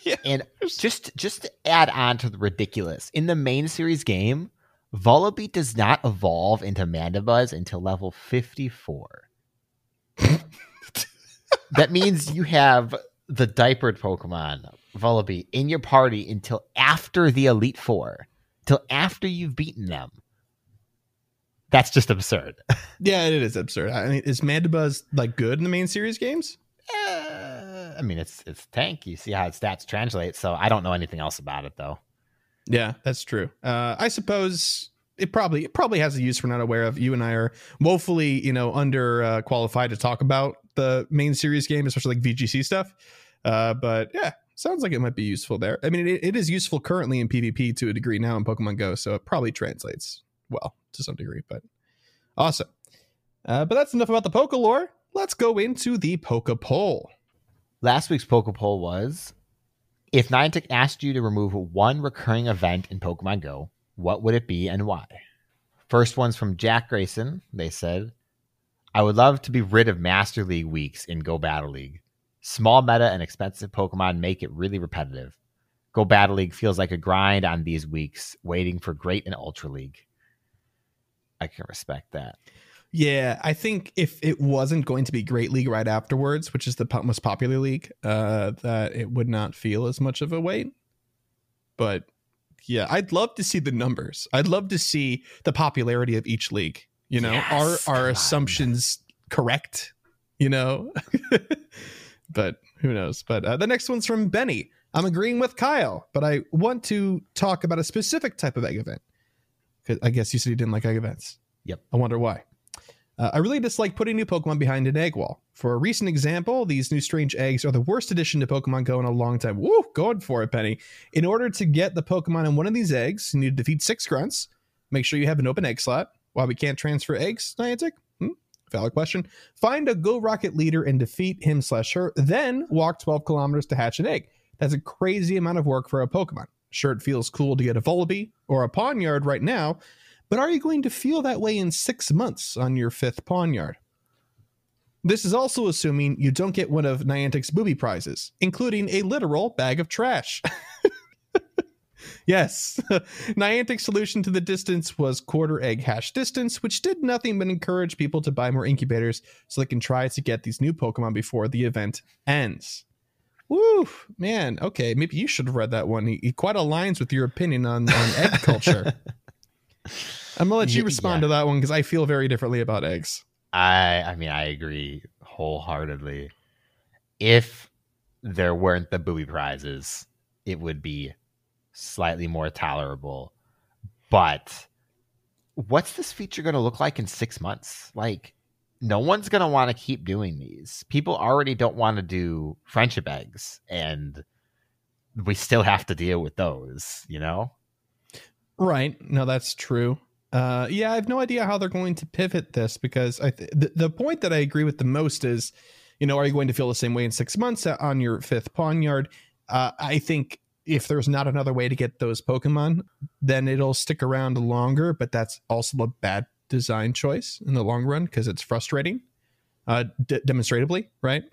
yeah. And just just to add on to the ridiculous, in the main series game, Vullaby does not evolve into Mandibuzz until level fifty-four. That means you have the diapered Pokemon, Vullaby, in your party until after the Elite Four, till after you've beaten them. That's just absurd. Yeah, it is absurd. I mean, is Mandibuzz like good in the main series games? Uh, I mean, it's it's tank. You see how its stats translate. So I don't know anything else about it, though. Yeah, that's true. Uh, I suppose it probably it probably has a use we're not aware of. You and I are woefully, you know, under uh, qualified to talk about the main series game, especially like V G C stuff. Uh, but yeah, sounds like it might be useful there. I mean, it, it is useful currently in PvP to a degree now in Pokemon Go, so it probably translates well to some degree, but awesome. Uh, but that's enough about the Poke lore. Let's go into the Poke Poll. Last week's Poke Poll was, if Niantic asked you to remove one recurring event in Pokemon Go, what would it be and why? First one's from Jack Grayson. They said, I would love to be rid of Master League weeks in Go Battle League. Small meta and expensive Pokemon make it really repetitive. Go Battle League feels like a grind on these weeks, waiting for Great and Ultra League. I can respect that. Yeah, I think if it wasn't going to be Great League right afterwards, which is the po- most popular league, uh, that it would not feel as much of a weight. But yeah, I'd love to see the numbers. I'd love to see the popularity of each league. You know, yes, are our assumptions correct? You know, but who knows? But uh, the next one's from Benny. I'm agreeing with Kyle, but I want to talk about a specific type of egg event. I guess you said you didn't like egg events. Yep. I wonder why. Uh, I really dislike putting new Pokemon behind an egg wall. For a recent example, these new strange eggs are the worst addition to Pokemon Go in a long time. Woo, going for it, Penny. In order to get the Pokemon in one of these eggs, you need to defeat six grunts. Make sure you have an open egg slot. Why we can't transfer eggs, Niantic? Hmm? Valid question. Find a Go Rocket leader and defeat him slash her. Then walk twelve kilometers to hatch an egg. That's a crazy amount of work for a Pokemon. Sure, it feels cool to get a Vullaby or a Pawniard right now, but are you going to feel that way in six months on your fifth Pawniard? This is also assuming you don't get one of Niantic's booby prizes, including a literal bag of trash. Yes, Niantic's solution to the distance was quarter egg hatch distance, which did nothing but encourage people to buy more incubators so they can try to get these new Pokemon before the event ends. Woo, man. Okay, maybe you should have read that one. He, he quite aligns with your opinion on, on egg culture. I'm gonna let you respond yeah. to that one because I feel very differently about eggs. I, I mean, I agree wholeheartedly. If there weren't the booby prizes, it would be slightly more tolerable. But what's this feature going to look like in six months? Like, no one's going to want to keep doing these. People already don't want to do friendship eggs, and we still have to deal with those, you know? Right. No, that's true. Uh, yeah, I have no idea how they're going to pivot this, because I th- the, the point that I agree with the most is, you know, are you going to feel the same way in six months on your fifth Pawniard? Uh, I think if there's not another way to get those Pokemon, then it'll stick around longer, but that's also a bad design choice in the long run because it's frustrating uh d- demonstrably right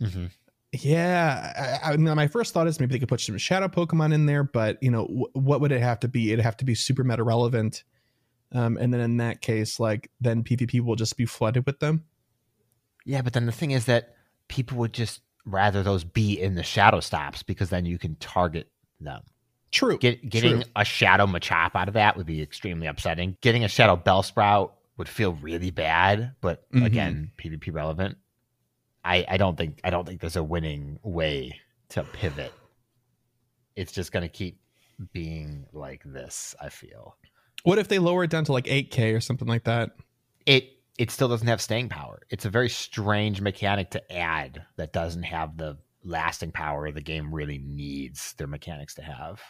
mm-hmm. yeah I, I, my first thought is maybe they could put some shadow Pokemon in there, but you know w- what would it have to be? It'd have to be super meta relevant, um and then in that case, like, then PvP will just be flooded with them. Yeah, but then the thing is that people would just rather those be in the shadow stops because then you can target them. True. Get, getting True. a Shadow Machop out of that would be extremely upsetting. Getting a Shadow Bellsprout would feel really bad, but mm-hmm. again, PvP relevant. I, I don't think I don't think there's a winning way to pivot. It's just going to keep being like this, I feel. What if they lower it down to like eight K or something like that? It it still doesn't have staying power. It's a very strange mechanic to add that doesn't have the lasting power the game really needs their mechanics to have.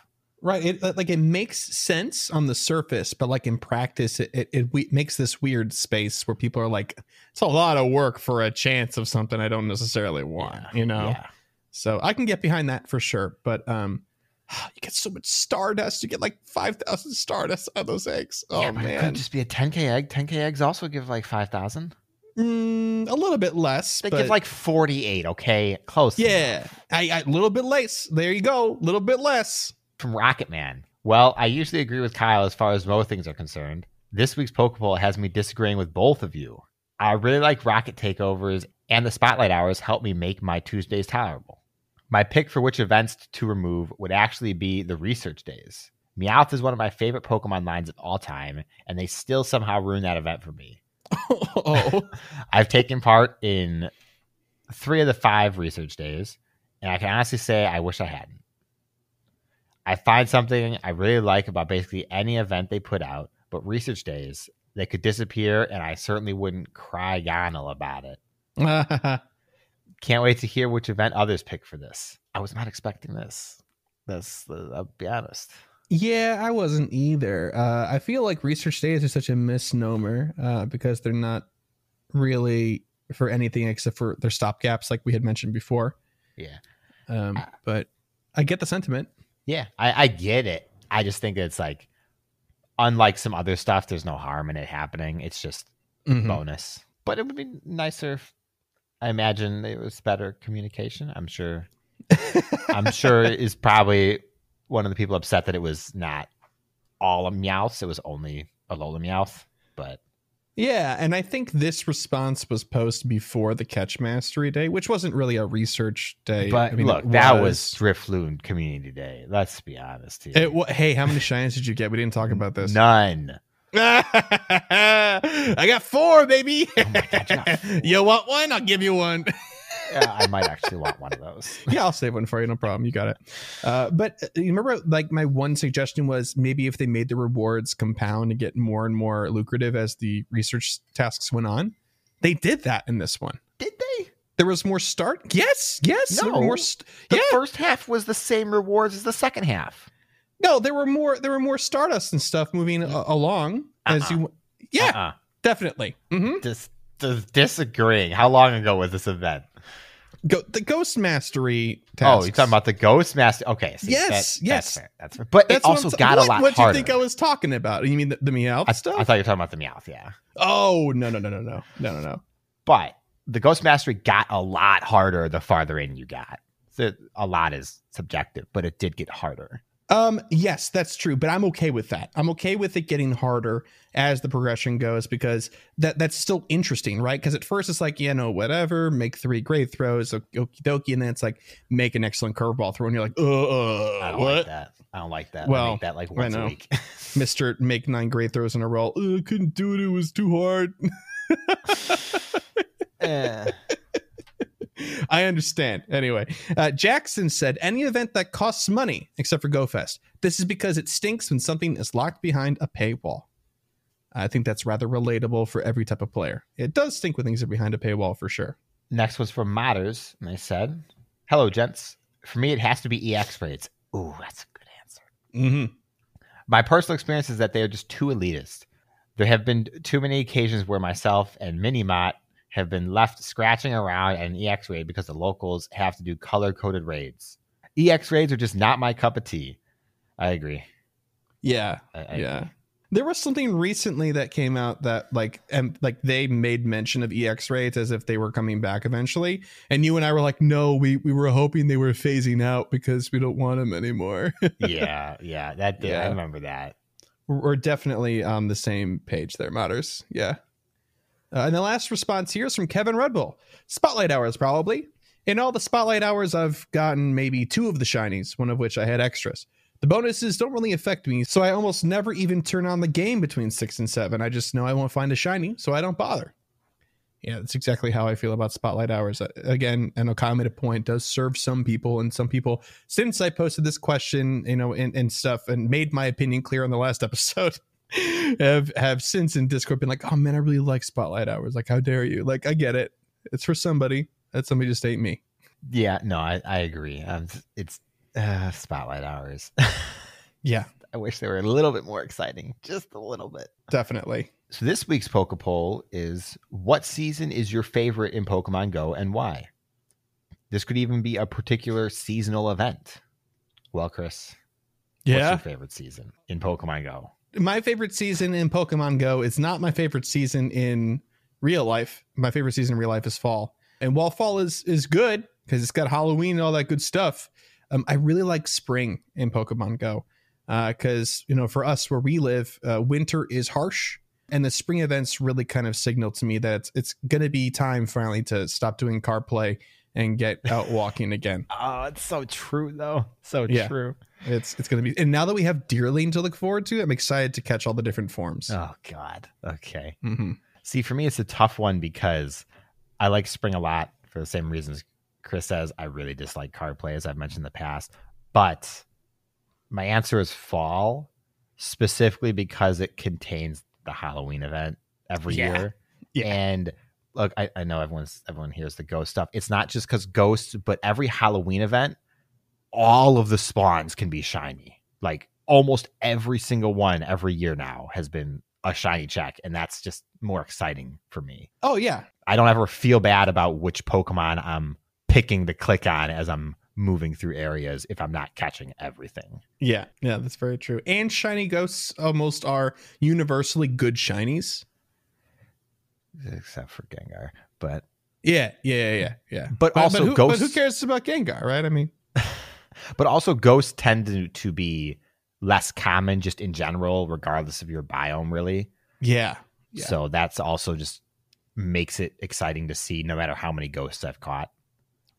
Right. It, like, it makes sense on the surface, but like in practice, it, it, it we, makes this weird space where people are like, it's a lot of work for a chance of something I don't necessarily want, yeah, you know? Yeah. So I can get behind that for sure. But um, you get so much Stardust. You get like five thousand Stardust out of those eggs. Oh, yeah, but man. It could just be a ten K egg. ten K eggs also give like five thousand. Mm, a little bit less. They but... give like forty-eight, okay? Close. Yeah. A little bit less. There you go. A little bit less. From Rocket Man. Well, I usually agree with Kyle as far as most things are concerned. This week's Pokeball has me disagreeing with both of you. I really like Rocket Takeovers and the Spotlight Hours help me make my Tuesdays tolerable. My pick for which events to remove would actually be the Research Days. Meowth is one of my favorite Pokemon lines of all time, and they still somehow ruin that event for me. Oh. I've taken part in three of the five Research Days, and I can honestly say I wish I hadn't. I find something I really like about basically any event they put out, but Research Days, they could disappear, and I certainly wouldn't cry Yonel about it. Can't wait to hear which event others pick for this. I was not expecting this. That's, I'll be honest. Yeah, I wasn't either. Uh, I feel like Research Days are such a misnomer uh, because they're not really for anything except for their stopgaps, like we had mentioned before. Yeah. Um, I, but I get the sentiment. Yeah, I, I get it. I just think it's like, unlike some other stuff, there's no harm in it happening. It's just mm-hmm. bonus. But it would be nicer. If, I imagine it was better communication. I'm sure. I'm sure is probably one of the people upset that it was not all a Meowth. It was only Alola Meowth. But yeah, and I think this response was posted before the Catch Mastery Day, which wasn't really a research day. But I mean, look, was, that was Drifloon Community Day. Let's be honest here. It, w- hey, how many shines did you get? We didn't talk about this. None. I got four, baby. Oh my God, you got four. You want one? I'll give you one. Yeah, I might actually want one of those. Yeah, I'll save one for you. No problem. You got it. Uh, but you remember, like, my one suggestion was maybe if they made the rewards compound and get more and more lucrative as the research tasks went on. They did that in this one. Did they? There was more start. Yes. Yes. No. There were more st- the yeah. first half was the same rewards as the second half. No, there were more. There were more Stardust and stuff moving uh, along uh-uh. as you. Yeah, uh-uh. definitely. Mm-hmm. Dis- dis- disagreeing. How long ago was this event? Go- the Ghost Mastery tasks. Oh, you're talking about the Ghost Mastery. Okay. So yes, that, yes. That's fair. That's fair. But that's it also t- got what, a lot harder. What do you think I was talking about? You mean the, the Meowth I, stuff? I thought you were talking about the Meowth, yeah. Oh, no, no, no, no, no. No, no, no. But the Ghost Mastery got a lot harder the farther in you got. So a lot is subjective, but it did get harder. Um, yes, that's true. But I'm okay with that. I'm okay with it getting harder as the progression goes, because that that's still interesting, right? Because at first it's like, you know, whatever, make three great throws, okie dokie. And then it's like, make an excellent curveball throw. And you're like, oh, I don't what? like that. I don't like that. Well, I make that like once a week. Mister Make nine great throws in a row. Oh, I couldn't do it. It was too hard. eh. I understand. Anyway, uh, Jackson said, any event that costs money, except for GoFest. This is because it stinks when something is locked behind a paywall. I think that's rather relatable for every type of player. It does stink when things are behind a paywall, for sure. Next was from Modders, and they said, hello, gents. For me, it has to be E X raids. Ooh, that's a good answer. Mm-hmm. My personal experience is that they are just too elitist. There have been too many occasions where myself and Minimot have been left scratching around at an E X raid because the locals have to do color-coded raids. E X raids are just not my cup of tea. I agree. Yeah, I, I yeah. Agree. There was something recently that came out that like and like they made mention of E X raids as if they were coming back eventually, and you and I were like, no, we we were hoping they were phasing out because we don't want them anymore. yeah, yeah, that did, yeah. I remember that. We're definitely on the same page there, Modders. Yeah. Uh, and the last response here is from Kevin Red Bull. Spotlight hours, probably. In all the spotlight hours, I've gotten maybe two of the shinies, one of which I had extras. The bonuses don't really affect me, so I almost never even turn on the game between six and seven. I just know I won't find a shiny, so I don't bother. Yeah, that's exactly how I feel about Spotlight Hours. Again, an accommodative point does serve some people, and some people, since I posted this question, you know, and, and stuff, and made my opinion clear on the last episode, have have since in Discord been like, oh man, I really like Spotlight Hours. Like, how dare you? Like, I get it. It's for somebody. That somebody just ain't me. Yeah, no, I, I agree. Um, it's uh, Spotlight Hours. Yeah. I wish they were a little bit more exciting. Just a little bit. Definitely. So this week's Poke Poll is, what season is your favorite in Pokemon Go and why? This could even be a particular seasonal event. Well, Chris, yeah. What's your favorite season in Pokemon Go? My favorite season in Pokemon Go is not my favorite season in real life. My favorite season in real life is fall. And while fall is, is good because it's got Halloween and all that good stuff, um, I really like spring in Pokemon Go because, uh, you know, for us where we live, uh, winter is harsh. And the spring events really kind of signal to me that it's, it's going to be time finally to stop doing car play and get out walking again. Oh, it's so true, though. So yeah, true. It's it's going to be. And now that we have Deerling to look forward to, I'm excited to catch all the different forms. Oh, God. OK. Mm-hmm. See, for me, it's a tough one because I like spring a lot for the same reasons Chris says. I really dislike car play, as I've mentioned in the past. But my answer is fall, specifically because it contains the Halloween event every yeah. year. Yeah. And look, I, I know everyone's everyone hears the ghost stuff. It's not just because ghosts, but every Halloween event, all of the spawns can be shiny. Like almost every single one every year now has been a shiny check. And that's just more exciting for me. Oh, yeah. I don't ever feel bad about which Pokemon I'm picking to click on as I'm moving through areas if I'm not catching everything. Yeah, yeah, that's very true. And shiny ghosts almost are universally good shinies. Except for Gengar, but... Yeah, yeah, yeah, yeah. But, but also but who, ghosts... But who cares about Gengar, right? I mean... But also ghosts tend to, to be less common just in general, regardless of your biome, really. Yeah, yeah. So that's also just makes it exciting to see no matter how many ghosts I've caught.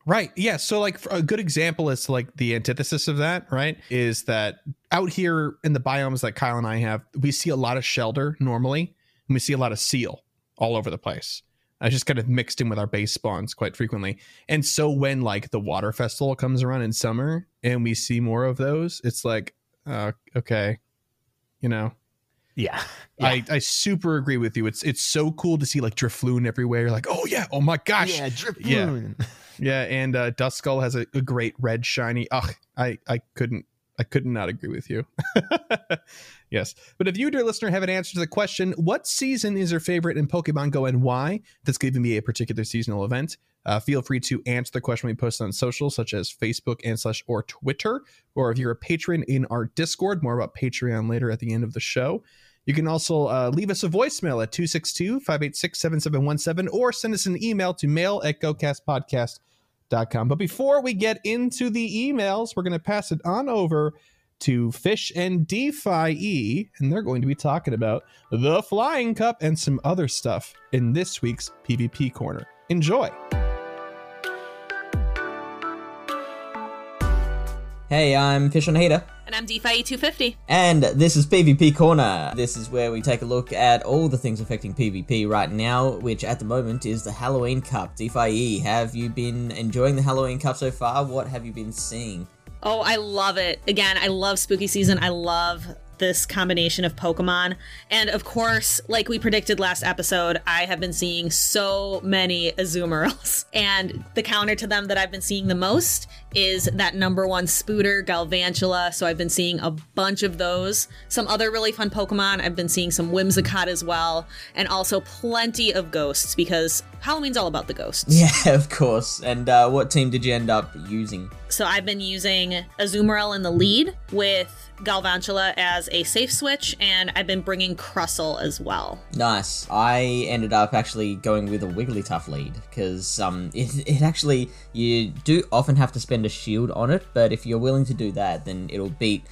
Right. Yeah. So like a good example is like the antithesis of that, right, is that out here in the biomes that Kyle and I have, we see a lot of shelter normally, and we see a lot of seal all over the place. I just kind of mixed in with our base spawns quite frequently. And so when like the water festival comes around in summer and we see more of those, it's like, uh, OK, you know. Yeah, yeah. I, I super agree with you. It's it's so cool to see like Drifloon everywhere. You're like, oh, yeah. Oh, my gosh. Yeah, Drifloon. Yeah. Yeah. And uh, Duskull has a, a great red shiny. Ugh, I, I couldn't I could not agree with you. Yes. But if you, dear listener, have an answer to the question, what season is your favorite in Pokemon Go and why? That's going to be a particular seasonal event. Uh, feel free to answer the question we post on social, such as Facebook and slash or Twitter, or if you're a patron in our Discord, more about Patreon later at the end of the show. You can also uh, leave us a voicemail at two six two, five eight six, seven seven one seven or send us an email to mail at gocastpodcast dot com. But before we get into the emails, we're going to pass it on over to Fish and DeFi, and they're going to be talking about the Flying Cup and some other stuff in this week's PvP Corner. Enjoy. Hey, I'm Fish on Hater. And I'm DeFi two fifty. And this is PvP Corner. This is where we take a look at all the things affecting PvP right now, which at the moment is the Halloween Cup. DeFi, have you been enjoying the Halloween Cup so far? What have you been seeing? Oh, I love it. Again, I love spooky season. I love this combination of Pokemon. And of course, like we predicted last episode, I have been seeing so many Azumarill. And the counter to them that I've been seeing the most is that number one Spooter, Galvantula. So I've been seeing a bunch of those. Some other really fun Pokemon. I've been seeing some Whimsicott as well. And also plenty of ghosts because Halloween's all about the ghosts. Yeah, of course. And uh, what team did you end up using? So I've been using Azumarill in the lead with Galvantula as a safe switch, and I've been bringing Crustle as well. Nice. I ended up actually going with a Wigglytuff lead because um, it, it actually, you do often have to spend a shield on it, but if you're willing to do that, then it'll beat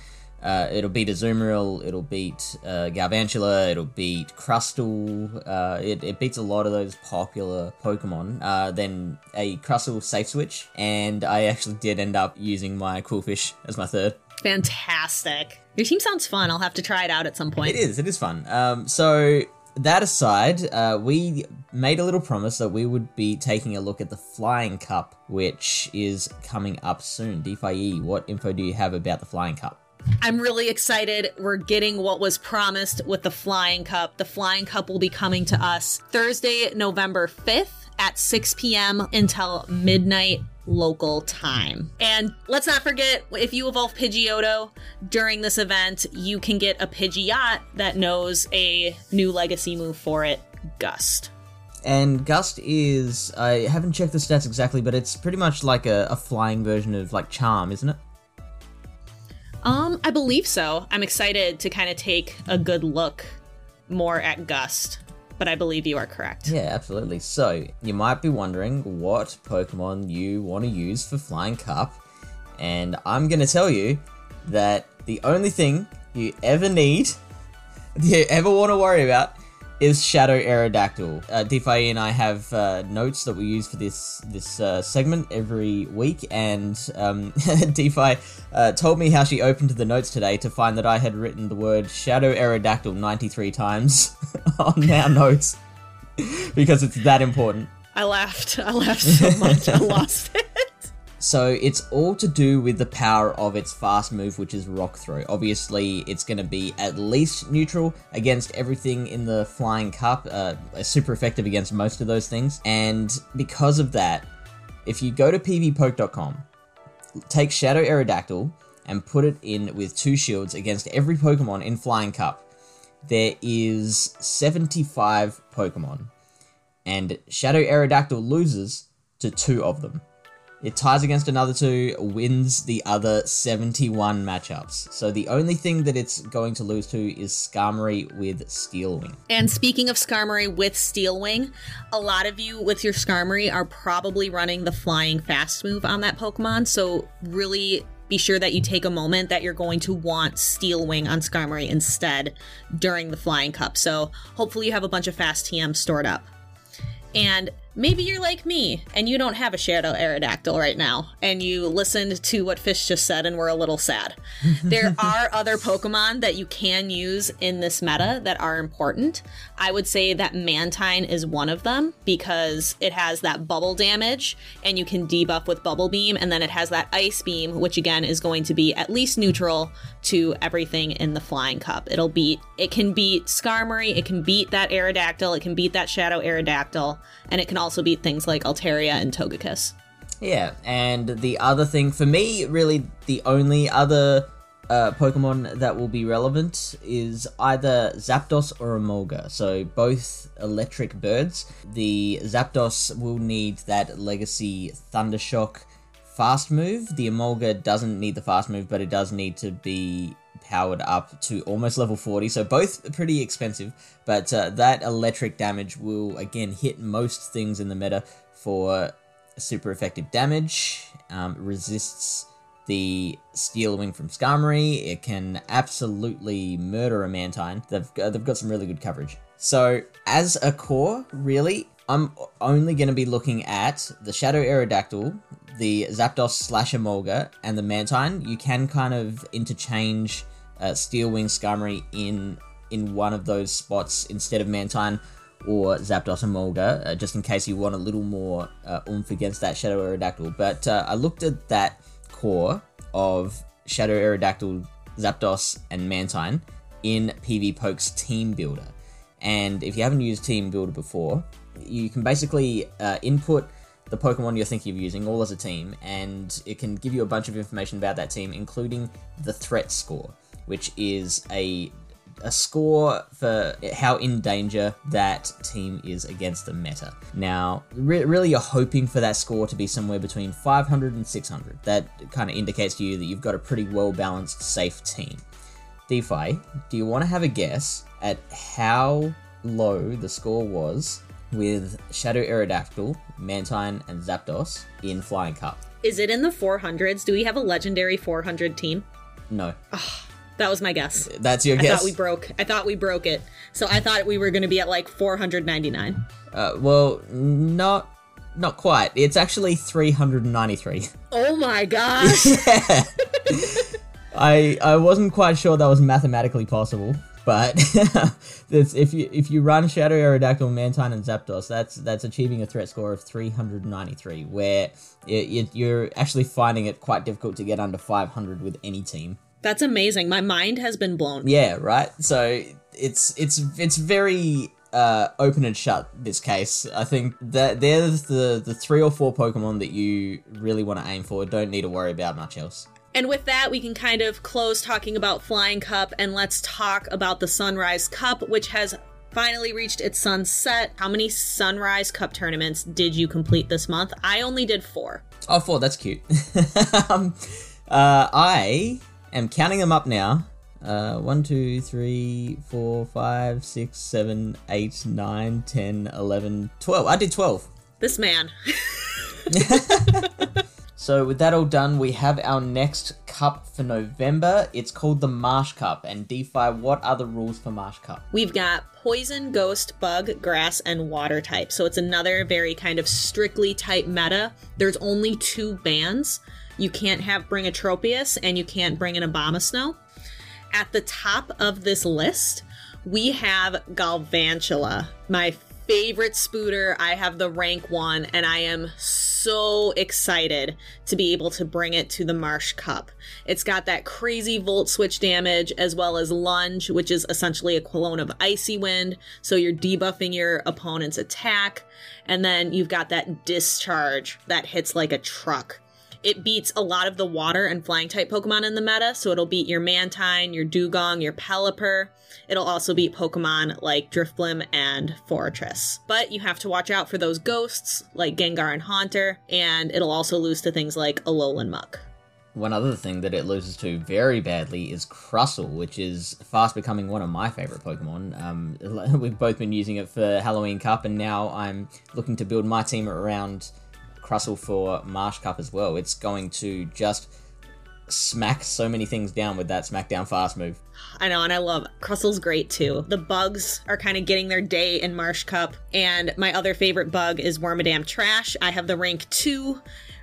uh, it'll beat Azumarill, it'll beat uh, Galvantula, it'll beat Crustle, uh, it, it beats a lot of those popular Pokemon, uh, then a Crustle safe switch, and I actually did end up using my Coolfish as my third. Fantastic. Your team sounds fun. I'll have to try it out at some point. It is. It is fun. Um, so that aside, uh, we made a little promise that we would be taking a look at the Flying Cup, which is coming up soon. D F I E, what info do you have about the Flying Cup? I'm really excited. We're getting what was promised with the Flying Cup. The Flying Cup will be coming to us Thursday, November fifth at six p.m. until midnight local time. And let's not forget, if you evolve Pidgeotto during this event, you can get a Pidgeot that knows a new legacy move for it, Gust. And Gust is, I haven't checked the stats exactly, but it's pretty much like a, a flying version of like Charm, isn't it? Um, I believe so. I'm excited to kind of take a good look more at Gust, but I believe you are correct. Yeah, absolutely. So, you might be wondering what Pokemon you want to use for Flying Cup, and I'm going to tell you that the only thing you ever need, you ever want to worry about, is Shadow Aerodactyl. Uh, D F I E and I have uh, notes that we use for this this uh, segment every week, and um, D F I uh, told me how she opened the notes today to find that I had written the word Shadow Aerodactyl ninety-three times on our notes, because it's that important. I laughed. I laughed so much. I lost it. So it's all to do with the power of its fast move, which is Rock Throw. Obviously, it's going to be at least neutral against everything in the Flying Cup, uh, super effective against most of those things. And because of that, if you go to p v poke dot com, take Shadow Aerodactyl and put it in with two shields against every Pokemon in Flying Cup, there is seventy-five Pokemon, and Shadow Aerodactyl loses to two of them. It ties against another two, wins the other seventy-one matchups. So the only thing that it's going to lose to is Skarmory with Steelwing. And speaking of Skarmory with Steelwing, a lot of you with your Skarmory are probably running the flying fast move on that Pokemon. So really be sure that you take a moment that you're going to want Steelwing on Skarmory instead during the Flying Cup. So hopefully you have a bunch of fast T M stored up. And maybe you're like me, and you don't have a Shadow Aerodactyl right now, and you listened to what Fish just said and were a little sad. There are other Pokemon that you can use in this meta that are important. I would say that Mantine is one of them, because it has that bubble damage, and you can debuff with Bubble Beam, and then it has that Ice Beam, which again is going to be at least neutral to everything in the Flying Cup. It'll beat, it can beat Skarmory, it can beat that Aerodactyl, it can beat that Shadow Aerodactyl, and it can also beat things like Altaria and Togekiss. Yeah, and the other thing, for me, really the only other uh, Pokemon that will be relevant is either Zapdos or Emolga. So both electric birds. The Zapdos will need that legacy Thunder Shock fast move. The Emolga doesn't need the fast move, but it does need to be powered up to almost level forty, so both pretty expensive, but uh, that electric damage will again hit most things in the meta for super effective damage. Um, resists the Steelwing from Skarmory. It can absolutely murder a Mantine. They've uh, they've got some really good coverage. So as a core, really, I'm only going to be looking at the Shadow Aerodactyl, the Zapdos slash Emolga, and the Mantine. You can kind of interchange Uh, Steelwing Skarmory in in one of those spots instead of Mantine or Zapdos Emolga, uh, just in case you want a little more uh, oomph against that Shadow Aerodactyl. But uh, I looked at that core of Shadow Aerodactyl, Zapdos, and Mantine in PvPoke's Team Builder. And if you haven't used Team Builder before, you can basically uh, input the Pokemon you're thinking of using all as a team, and it can give you a bunch of information about that team, including the threat score, which is a a score for how in danger that team is against the meta. Now, re- really you're hoping for that score to be somewhere between five hundred and six hundred. That kind of indicates to you that you've got a pretty well-balanced, safe team. DeFi, do you want to have a guess at how low the score was with Shadow Aerodactyl, Mantine, and Zapdos in Flying Cup? Is it in the four hundreds? Do we have a legendary four hundred team? No. Ugh. That was my guess. That's your guess? I thought we broke. I thought we broke it. So I thought we were going to be at like four hundred ninety-nine. Uh, well, not not quite. It's actually three hundred ninety-three. Oh my gosh. Yeah. I I wasn't quite sure that was mathematically possible, but it's, if you if you run Shadow Aerodactyl, Mantine, and Zapdos, that's that's achieving a threat score of three hundred ninety-three, where it, it, you're actually finding it quite difficult to get under five hundred with any team. That's amazing. My mind has been blown. Yeah, right. So it's it's it's very uh, open and shut, this case. I think that they're the the three or four Pokemon that you really want to aim for. Don't need to worry about much else. And with that, we can kind of close talking about Flying Cup, and let's talk about the Sunrise Cup, which has finally reached its sunset. How many Sunrise Cup tournaments did you complete this month? I only did four. Oh, four. That's cute. um, uh, I am counting them up now. Uh, one, two, three, four, five, six, seven, eight, nine, ten, eleven, twelve. I did twelve. This man. So with that all done, we have our next cup for November. It's called the Marsh Cup. And DeFi, what are the rules for Marsh Cup? We've got Poison, Ghost, Bug, Grass, and Water type. So it's another very kind of strictly type meta. There's only two bans. You can't have bring a Tropius, and you can't bring an Abomasnow. At the top of this list, we have Galvantula, my favorite Spooter. I have the rank one, and I am so excited to be able to bring it to the Marsh Cup. It's got that crazy Volt Switch damage, as well as Lunge, which is essentially a clone of Icy Wind, so you're debuffing your opponent's attack. And then you've got that Discharge that hits like a truck. It beats a lot of the water and flying type Pokemon in the meta, so it'll beat your Mantine, your Dugong, your Pelipper. It'll also beat Pokemon like Drifloon and Fortress. But you have to watch out for those ghosts like Gengar and Haunter, and it'll also lose to things like Alolan Muck. One other thing that it loses to very badly is Crustle, which is fast becoming one of my favorite Pokemon. Um, we've both been using it for Halloween Cup, and now I'm looking to build my team around Crustle for Marsh Cup as well. It's going to just smack so many things down with that Smackdown Fast move. I know, and I love Crustle's great too. The bugs are kind of getting their day in Marsh Cup, and my other favorite bug is Wormadam Trash. I have the rank two.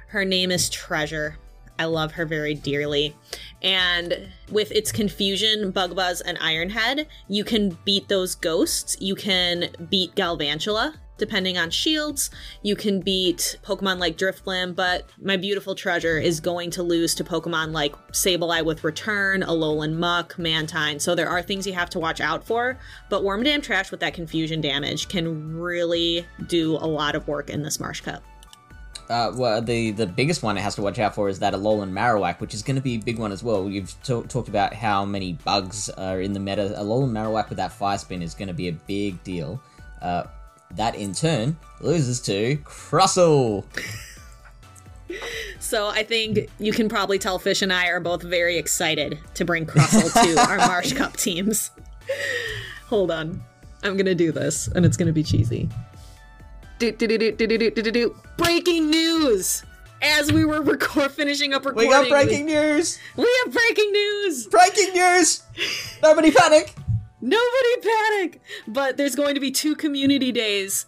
Her name is Treasure. I love her very dearly. And with its Confusion, Bug Buzz, and Iron Head, you can beat those ghosts. You can beat Galvantula, depending on shields. You can beat Pokemon like Drifloon, but my beautiful Treasure is going to lose to Pokemon like Sableye with Return, Alolan Muck, Mantine. So there are things you have to watch out for, but Wormadam Trash with that Confusion damage can really do a lot of work in this Marsh Cup. Uh, well, the, the biggest one it has to watch out for is that Alolan Marowak, which is going to be a big one as well. You've t- talked about how many bugs are in the meta. Alolan Marowak with that Fire Spin is going to be a big deal. Uh, That, in turn, loses to Crustle. So I think you can probably tell Fish and I are both very excited to bring Crustle to our Marsh Cup teams. Hold on. I'm going to do this, and it's going to be cheesy. Do, do, do, do, do, do, do, do. Breaking news! As we were record- finishing up recording... We got breaking news! We have breaking news! Breaking news! Nobody panic! Nobody panic! But there's going to be two community days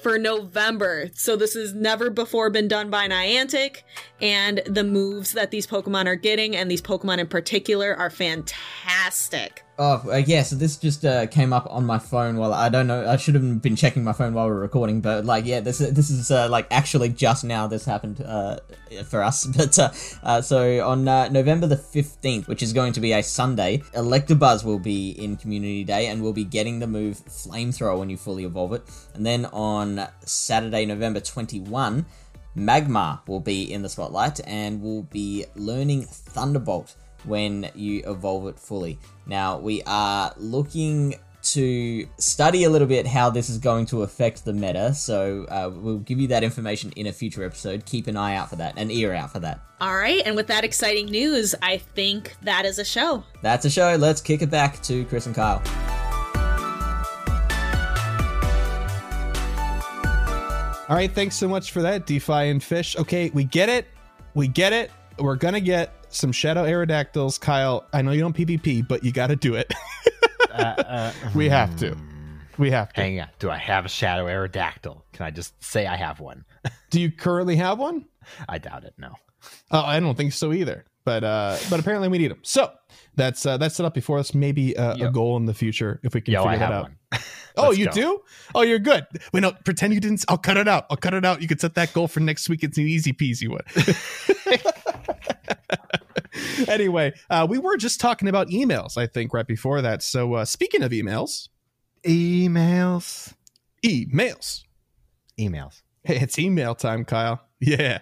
for November. So this has never before been done by Niantic. And the moves that these Pokemon are getting, and these Pokemon in particular, are fantastic. Oh, uh, yeah, so this just uh, came up on my phone while, I don't know, I should have been checking my phone while we were recording, but, like, yeah, this, this is, uh, like, actually just now this happened uh, for us. But, uh, uh, so on uh, November the fifteenth, which is going to be a Sunday, Electabuzz will be in Community Day, and we'll be getting the move Flamethrower when you fully evolve it. And then on Saturday, November twenty-first, Magmar will be in the spotlight, and we'll be learning Thunderbolt when you evolve it fully. Now, we are looking to study a little bit how this is going to affect the meta, so uh, we'll give you that information in a future episode. Keep an eye out for that, an ear out for that. All right, and with that exciting news, I think that is a show. That's a show. Let's kick it back to Chris and Kyle. All right, thanks so much for that, DeFi and Fish. Okay, we get it. We get it. We're going to get some Shadow Aerodactyls. Kyle, I know you don't PvP, but you got to do it. uh, uh, we have to. We have to. Hang on. Do I have a Shadow Aerodactyl? Can I just say I have one? Do you currently have one? I doubt it, no. Oh, I don't think so either. But uh, but apparently we need them. So that's uh, that's set up before us. Maybe uh, yep. a goal in the future if we can Yo, figure I that out. One. Oh, you go. do? Oh, you're good. Wait, no, pretend you didn't. I'll cut it out. I'll cut it out. You can set that goal for next week. It's an easy peasy one. Anyway, uh, we were just talking about emails, I think, right before that. So uh, speaking of emails, emails, emails, emails. Hey, it's email time, Kyle. Yeah.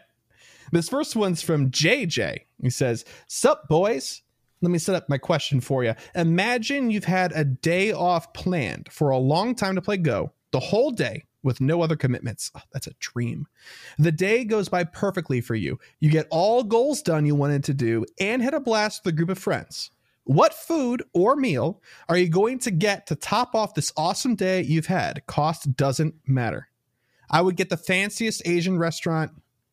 This first one's from J J. He says, "Sup, boys? Let me set up my question for you. Imagine you've had a day off planned for a long time to play Go, the whole day with no other commitments." Oh, that's a dream. The day goes by perfectly for you. You get all goals done you wanted to do and had a blast with a group of friends. What food or meal are you going to get to top off this awesome day you've had? Cost doesn't matter. I would get the fanciest Asian restaurant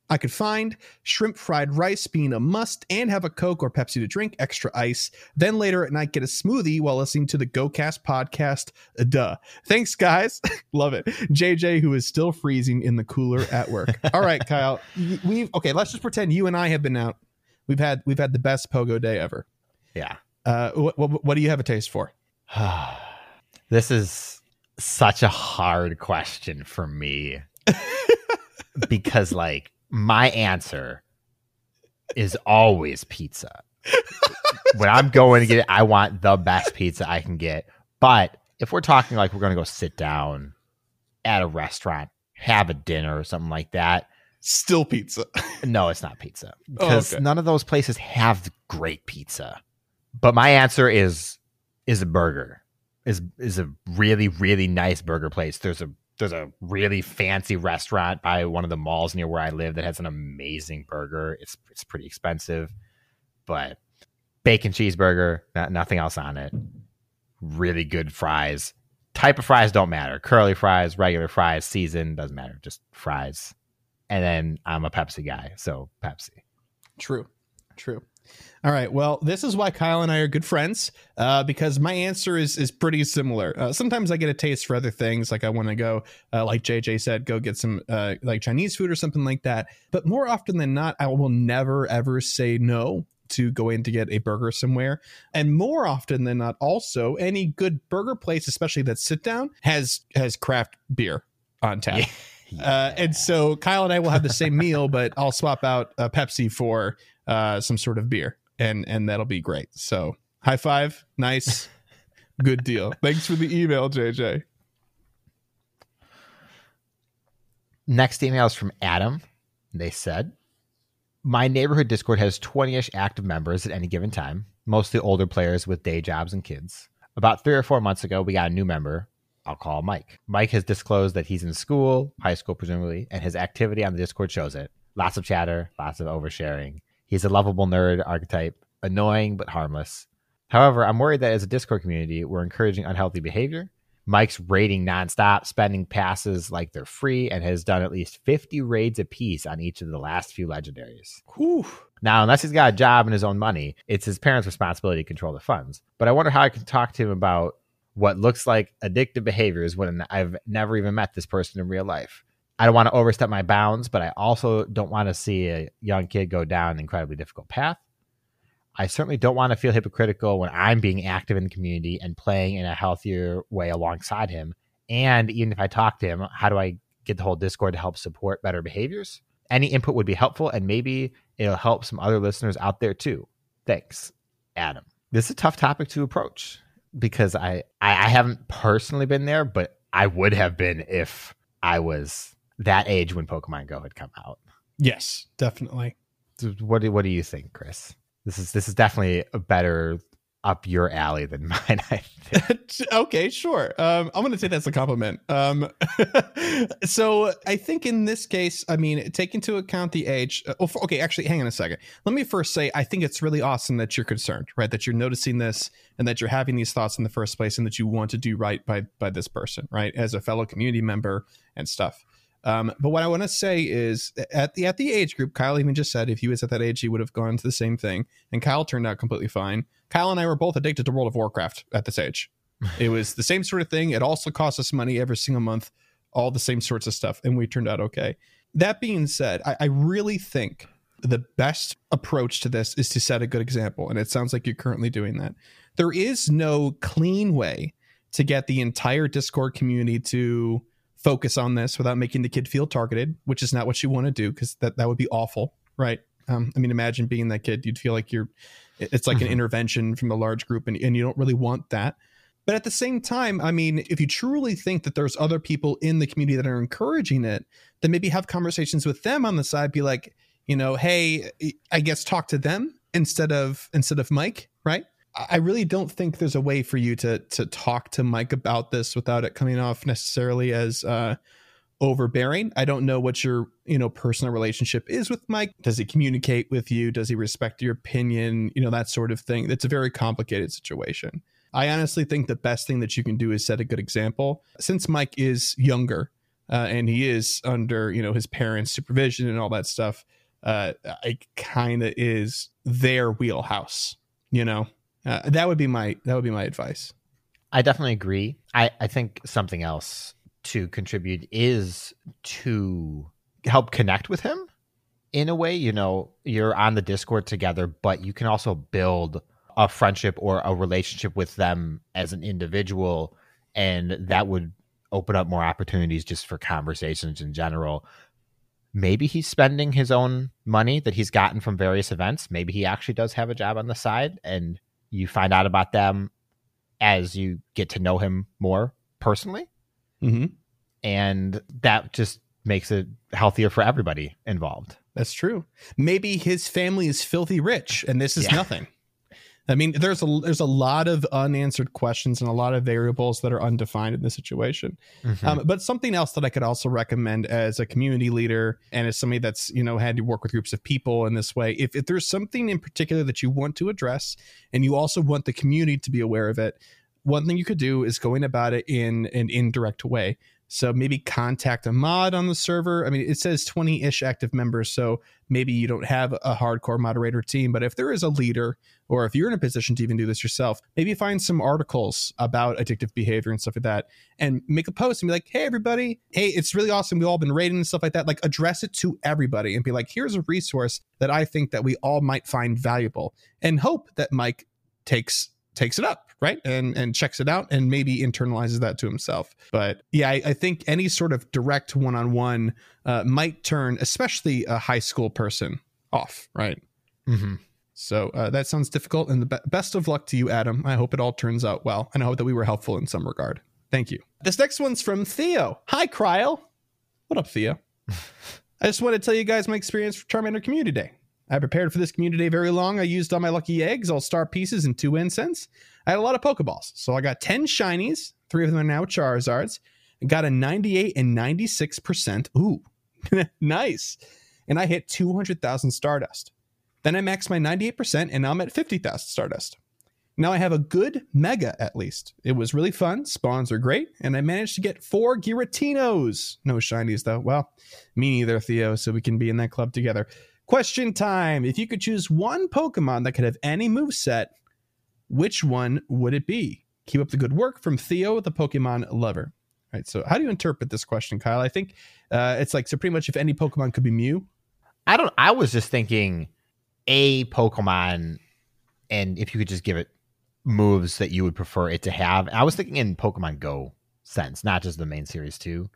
I could find, shrimp fried rice being a must, and have a Coke or Pepsi to drink, extra ice. Then later at night, get a smoothie while listening to the GoCast podcast. Duh. Thanks, guys. Love it. J J, who is still freezing in the cooler at work. All right, Kyle. We've okay. Let's just pretend you and I have been out. We've had we've had the best pogo day ever. Yeah. Uh, what what, what do you have a taste for? This is such a hard question for me because, like, my answer is always pizza. When I'm going to get it, I want the best pizza I can get. But if we're talking like we're going to go sit down at a restaurant, have a dinner or something like that. Still pizza. No, it's not pizza. Because oh, okay. none of those places have great pizza. But my answer is is a burger. Is is a really, really nice burger place. There's a There's a really fancy restaurant by one of the malls near where I live that has an amazing burger. It's it's pretty expensive, but bacon cheeseburger, not, nothing else on it. Really good fries. Type of fries don't matter. Curly fries, regular fries, seasoned, doesn't matter. Just fries. And then I'm a Pepsi guy, so Pepsi. True, true. All right. Well, this is why Kyle and I are good friends, uh, because my answer is is pretty similar. Uh, sometimes I get a taste for other things, like I want to go, uh, like J J said, go get some uh, like Chinese food or something like that. But more often than not, I will never, ever say no to going to get a burger somewhere. And more often than not, also any good burger place, especially that sit down, has has craft beer on tap. Yeah. Uh, and so Kyle and I will have the same meal, but I'll swap out a Pepsi for uh, some sort of beer, and and that'll be great. So high five. Nice. Good deal. Thanks for the email, J J. Next email is from Adam. They said, "My neighborhood Discord has twenty-ish active members at any given time, mostly older players with day jobs and kids. About three or four months ago, we got a new member. I'll call Mike. Mike has disclosed that he's in school, high school presumably, and his activity on the Discord shows it. Lots of chatter, lots of oversharing. He's a lovable nerd archetype, annoying but harmless. However, I'm worried that as a Discord community, we're encouraging unhealthy behavior. Mike's raiding nonstop, spending passes like they're free, and has done at least fifty raids apiece on each of the last few legendaries. Whew. Now, unless he's got a job and his own money, it's his parents' responsibility to control the funds. But I wonder how I can talk to him about what looks like addictive behaviors when I've never even met this person in real life. I don't want to overstep my bounds, but I also don't want to see a young kid go down an incredibly difficult path. I certainly don't want to feel hypocritical when I'm being active in the community and playing in a healthier way alongside him. And even if I talk to him, how do I get the whole Discord to help support better behaviors? Any input would be helpful, and maybe it'll help some other listeners out there too. Thanks, Adam." This is a tough topic to approach, because I, I haven't personally been there, but I would have been if I was that age when Pokemon Go had come out. Yes, definitely. What do, what do you think, Chris? This is this is definitely a better up your alley than mine, I think. Okay, sure. Um, I'm going to say that's a compliment. Um, so I think in this case, I mean, take into account the age. Uh, okay, actually, hang on a second. Let me first say, I think it's really awesome that you're concerned, right? That you're noticing this and that you're having these thoughts in the first place, and that you want to do right by, by this person, right? As a fellow community member and stuff. Um, but what I want to say is at the at the age group, Kyle even just said if he was at that age, he would have gone to the same thing. And Kyle turned out completely fine. Kyle and I were both addicted to World of Warcraft at this age. It was the same sort of thing. It also cost us money every single month, all the same sorts of stuff. And we turned out OK. That being said, I, I really think the best approach to this is to set a good example. And it sounds like you're currently doing that. There is no clean way to get the entire Discord community to focus on this without making the kid feel targeted, which is not what you want to do, because that, that would be awful, right? Um, I mean, imagine being that kid. You'd feel like you're, it's like mm-hmm. an intervention from a large group, and, and you don't really want that. But at the same time, I mean, if you truly think that there's other people in the community that are encouraging it, then maybe have conversations with them on the side. Be like, you know, hey, I guess talk to them instead of instead of Mike, right? I really don't think there's a way for you to to talk to Mike about this without it coming off necessarily as uh, overbearing. I don't know what your, you know, personal relationship is with Mike. Does he communicate with you? Does he respect your opinion? You know, that sort of thing. It's a very complicated situation. I honestly think the best thing that you can do is set a good example. Since Mike is younger uh, and he is under, you know, his parents' supervision and all that stuff, uh, it kind of is their wheelhouse. You know, uh, that would be my that would be my advice. I definitely agree. I, I think something else to contribute is to help connect with him in a way. You know, you're on the Discord together, but you can also build a friendship or a relationship with them as an individual, and that would open up more opportunities just for conversations in general. Maybe he's spending his own money that he's gotten from various events. Maybe he actually does have a job on the side, and you find out about them as you get to know him more personally. Mm-hmm. And that just makes it healthier for everybody involved. That's true. Maybe his family is filthy rich and this is yeah. nothing. I mean, there's a there's a lot of unanswered questions and a lot of variables that are undefined in this situation. Mm-hmm. Um, but something else that I could also recommend as a community leader and as somebody that's, you know, had to work with groups of people in this way, if, if there's something in particular that you want to address and you also want the community to be aware of it, one thing you could do is going about it in an indirect way. So maybe contact a mod on the server. I mean, it says twenty-ish active members, so maybe you don't have a hardcore moderator team. But if there is a leader, or if you're in a position to even do this yourself, maybe find some articles about addictive behavior and stuff like that, and make a post and be like, hey, everybody, hey, it's really awesome. We've all been raiding and stuff like that. Like, address it to everybody and be like, here's a resource that I think that we all might find valuable, and hope that Mike takes takes it up, right? And and checks it out and maybe internalizes that to himself. But yeah, I, I think any sort of direct one-on-one uh, might turn, especially a high school person, off, right? Mm-hmm. So uh, that sounds difficult. And the be- best of luck to you, Adam. I hope it all turns out well. And I hope that we were helpful in some regard. Thank you. This next one's from Theo. Hi, Cryle. What up, Theo? I just want to tell you guys my experience for Charmander Community Day. I prepared for this community day very long. I used all my lucky eggs, all star pieces, and two incense. I had a lot of Pokeballs. So I got ten shinies. Three of them are now Charizards. I got a ninety-eight and ninety-six percent. Ooh, nice. And I hit two hundred thousand Stardust. Then I maxed my ninety-eight percent, and now I'm at fifty thousand Stardust. Now I have a good Mega, at least. It was really fun. Spawns are great. And I managed to get four Gyaratinos. No shinies, though. Well, me neither, Theo, so we can be in that club together. Question time. If you could choose one Pokemon that could have any moveset, which one would it be? Keep up the good work from Theo, the Pokemon lover. All right. So how do you interpret this question, Kyle? I think uh, it's like, so pretty much if any Pokemon could be Mew. I don't, I was just thinking a Pokemon, and if you could just give it moves that you would prefer it to have. I was thinking in Pokemon Go sense, not just the main series too.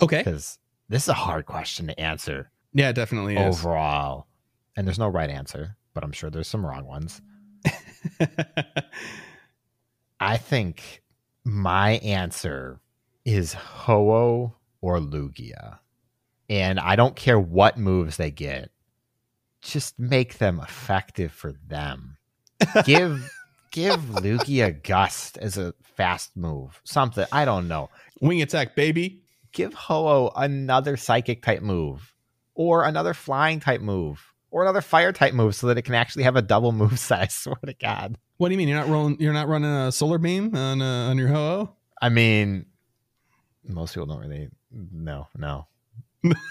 Okay. Because this is a hard question to answer. Yeah, definitely is. Overall. And there's no right answer, but I'm sure there's some wrong ones. I think my answer is Ho-Oh or Lugia. And I don't care what moves they get. Just make them effective for them. Give give Lugia Gust as a fast move. Something. I don't know. Wing attack, baby. Give Ho-Oh another psychic type move, or another flying type move, or another fire type move, so that it can actually have a double move set. I swear to God. What do you mean you're not rolling? You're not running a solar beam on uh, on your Ho-Oh? I mean, most people don't really. No, no.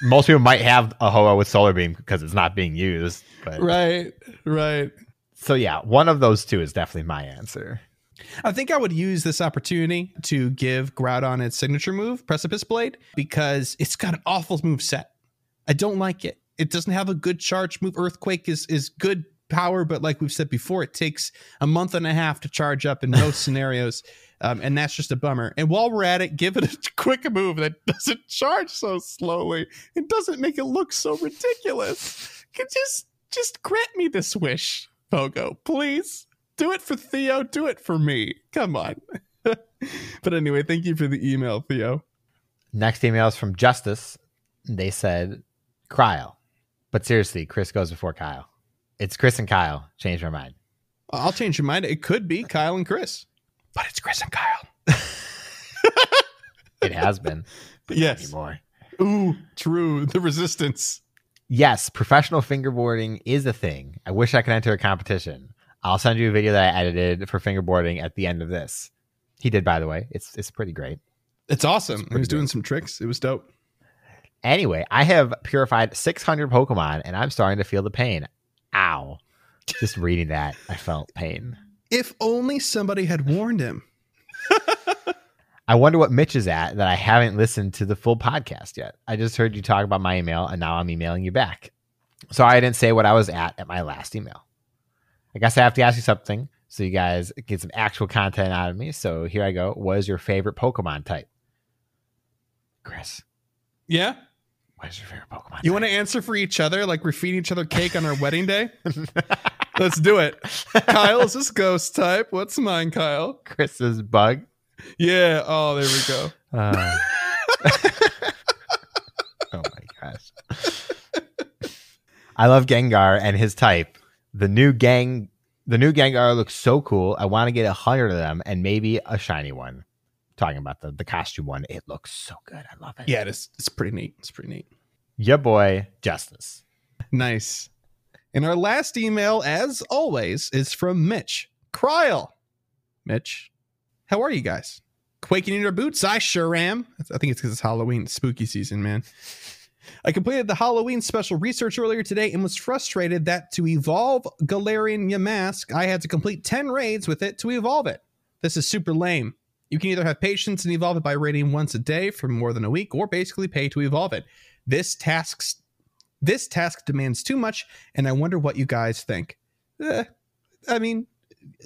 Most people might have a Ho-Oh with solar beam because it's not being used. But... Right, right. So yeah, one of those two is definitely my answer. I think I would use this opportunity to give Groudon its signature move, Precipice Blade, because it's got an awful move set. I don't like it. it doesn't have a good charge move. Earthquake is is good power, but like we've said before, it takes a month and a half to charge up in most scenarios, um, and that's just a bummer. And while we're at it, give it a quick move that doesn't charge so slowly and doesn't make it look so ridiculous. Can just just grant me this wish, Pogo, please. Do it for Theo. Do it for me. Come on. But anyway, thank you for the email, Theo. Next email is from Justice. They said, Kryle. But seriously, Chris goes before Kyle. It's Chris and Kyle. Change my mind. I'll change your mind. It could be Kyle and Chris. But it's Chris and Kyle. It has been. But yes. Not anymore. Ooh, true. The resistance. Yes, professional fingerboarding is a thing. I wish I could enter a competition. I'll send you a video that I edited for fingerboarding at the end of this. He did, by the way. It's it's pretty great. It's awesome. It's he was dope. doing some tricks. It was dope. Anyway, I have purified six hundred Pokemon, and I'm starting to feel the pain. Ow. Just reading that, I felt pain. If only somebody had warned him. I wonder what Mitch is at that I haven't listened to the full podcast yet. I just heard you talk about my email, and now I'm emailing you back. Sorry I didn't say what I was at at my last email. I guess I have to ask you something so you guys get some actual content out of me. So here I go. What is your favorite Pokemon type? Chris. Yeah? What is your favorite Pokemon You type? Want to answer for each other? Like we're feeding each other cake on our wedding day? Let's do it. Kyle's is ghost type. What's mine, Kyle? Chris's bug. Yeah. Oh, there we go. Uh, oh, my gosh. I love Gengar and his type. The new gang, the new Gengar looks so cool. I want to get a hundred of them and maybe a shiny one. Talking about the, the costume one. It looks so good. I love it. Yeah, it's it's pretty neat. It's pretty neat. Your boy, Justice. Nice. And our last email, as always, is from Mitch. Kryle. Mitch, how are you guys? Quaking in your boots? I sure am. I think it's because it's Halloween, spooky season, man. I completed the Halloween special research earlier today and was frustrated that to evolve Galarian Yamask, I had to complete ten raids with it to evolve it. This is super lame. You can either have patience and evolve it by raiding once a day for more than a week or basically pay to evolve it. This tasks, this task demands too much, and I wonder what you guys think. Eh, I mean,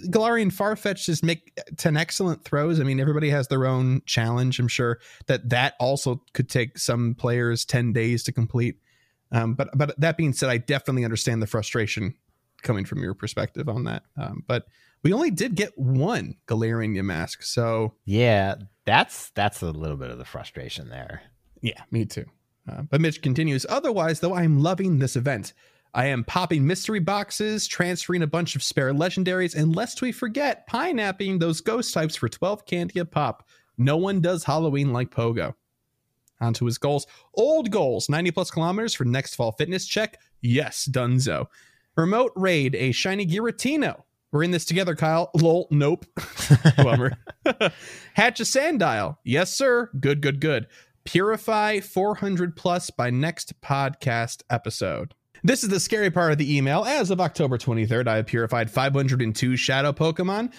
Galarian Farfetch'd make ten excellent throws. I mean, everybody has their own challenge. I'm sure that that also could take some players ten days to complete. Um, but but that being said, I definitely understand the frustration coming from your perspective on that. Um, but we only did get one Galarian Yamask, so yeah, that's that's a little bit of the frustration there. Yeah, me too. Uh, but Mitch continues. Otherwise, though, I'm loving this event. I am popping mystery boxes, transferring a bunch of spare legendaries, and lest we forget, pine-apping those ghost types for twelve candy a pop. No one does Halloween like Pogo. On to his goals. Old goals, ninety plus kilometers for next fall fitness check. Yes, dunzo. Remote raid, a shiny Giratina. We're in this together, Kyle. Lol, nope. Bummer. Hatch a Sandile. Yes, sir. Good, good, good. Purify four hundred plus by next podcast episode. This is the scary part of the email. As of October twenty-third, I have purified five hundred two shadow Pokemon.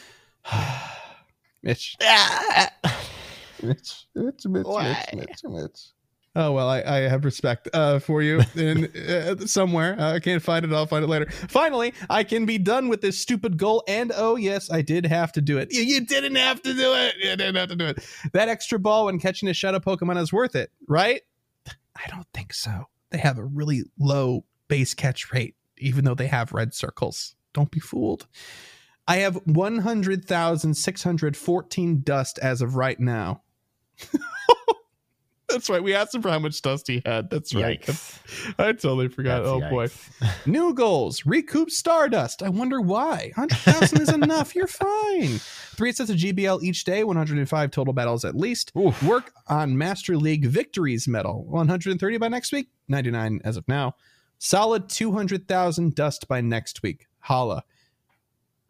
Mitch. Ah. Mitch. Mitch, Mitch, Why? Mitch, Mitch, Mitch. Oh, well, I, I have respect uh, for you in, uh, somewhere. Uh, I can't find it. I'll find it later. Finally, I can be done with this stupid goal. And oh, yes, I did have to do it. You, you didn't have to do it. You didn't have to do it. That extra ball when catching a shadow Pokemon is worth it, right? I don't think so. They have a really low base catch rate, even though they have red circles. Don't be fooled. I have one hundred thousand six hundred fourteen dust as of right now. That's right. We asked him for how much dust he had. That's right. That's, I totally forgot. That's oh, yikes. Boy. New goals. Recoup Stardust. I wonder why. one hundred thousand is enough. You're fine. Three sets of G B L each day. one hundred five total battles at least. Oof. Work on Master League Victories medal. one hundred thirty by next week. ninety-nine as of now. Solid two hundred thousand dust by next week. Holla.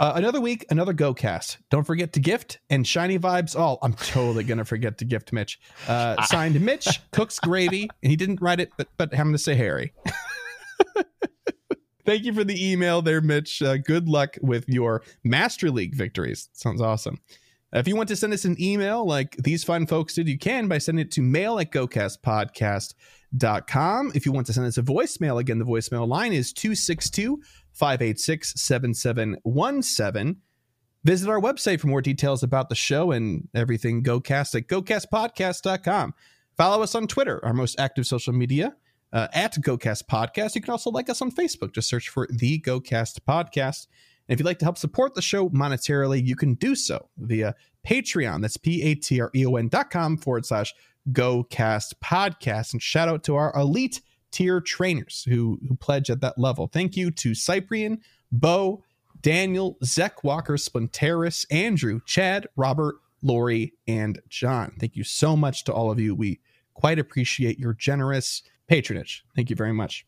Uh, another week, another GoCast. Don't forget to gift and shiny vibes all. I'm totally going to forget to gift Mitch. Uh, signed Mitch, Cook's Gravy. And he didn't write it, but, but I'm going to say Harry. Thank you for the email there, Mitch. Uh, good luck with your Master League victories. Sounds awesome. If you want to send us an email like these fine folks did, you can by sending it to mail at gocastpodcast dot com. If you want to send us a voicemail, again, the voicemail line is two six two, five eight six, seven seven one seven. Visit our website for more details about the show and everything GoCast at gocastpodcast dot com. Follow us on Twitter, our most active social media, uh, at GoCast Podcast. You can also like us on Facebook. Just search for The GoCast Podcast. And if you'd like to help support the show monetarily, you can do so via Patreon. That's P-A-T-R-E-O-N dot com forward slash GoCast Podcast. And shout out to our elite tier trainers who, who pledge at that level. Thank you to Cyprian, Bo, Daniel, Zach Walker, Splinteris, Andrew, Chad, Robert, Lori, and John. Thank you so much to all of you. We quite appreciate your generous patronage. Thank you very much.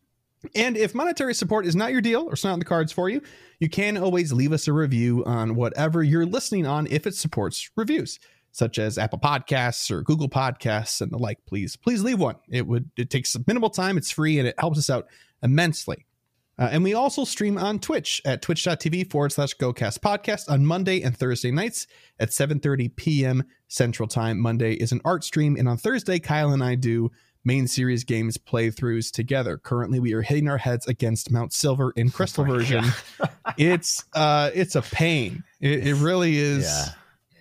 And if monetary support is not your deal or it's not in the cards for you, you can always leave us a review on whatever you're listening on if it supports reviews, such as Apple Podcasts or Google Podcasts and the like. Please, please leave one. It would it takes minimal time. It's free and it helps us out immensely. Uh, and we also stream on Twitch at twitch.tv forward slash GoCast Podcast on Monday and Thursday nights at seven thirty p.m. Central Time. Monday is an art stream. And on Thursday, Kyle and I do main series games playthroughs together. Currently, we are hitting our heads against Mount Silver in Crystal oh version. it's uh, it's a pain. It, it really is. Yeah.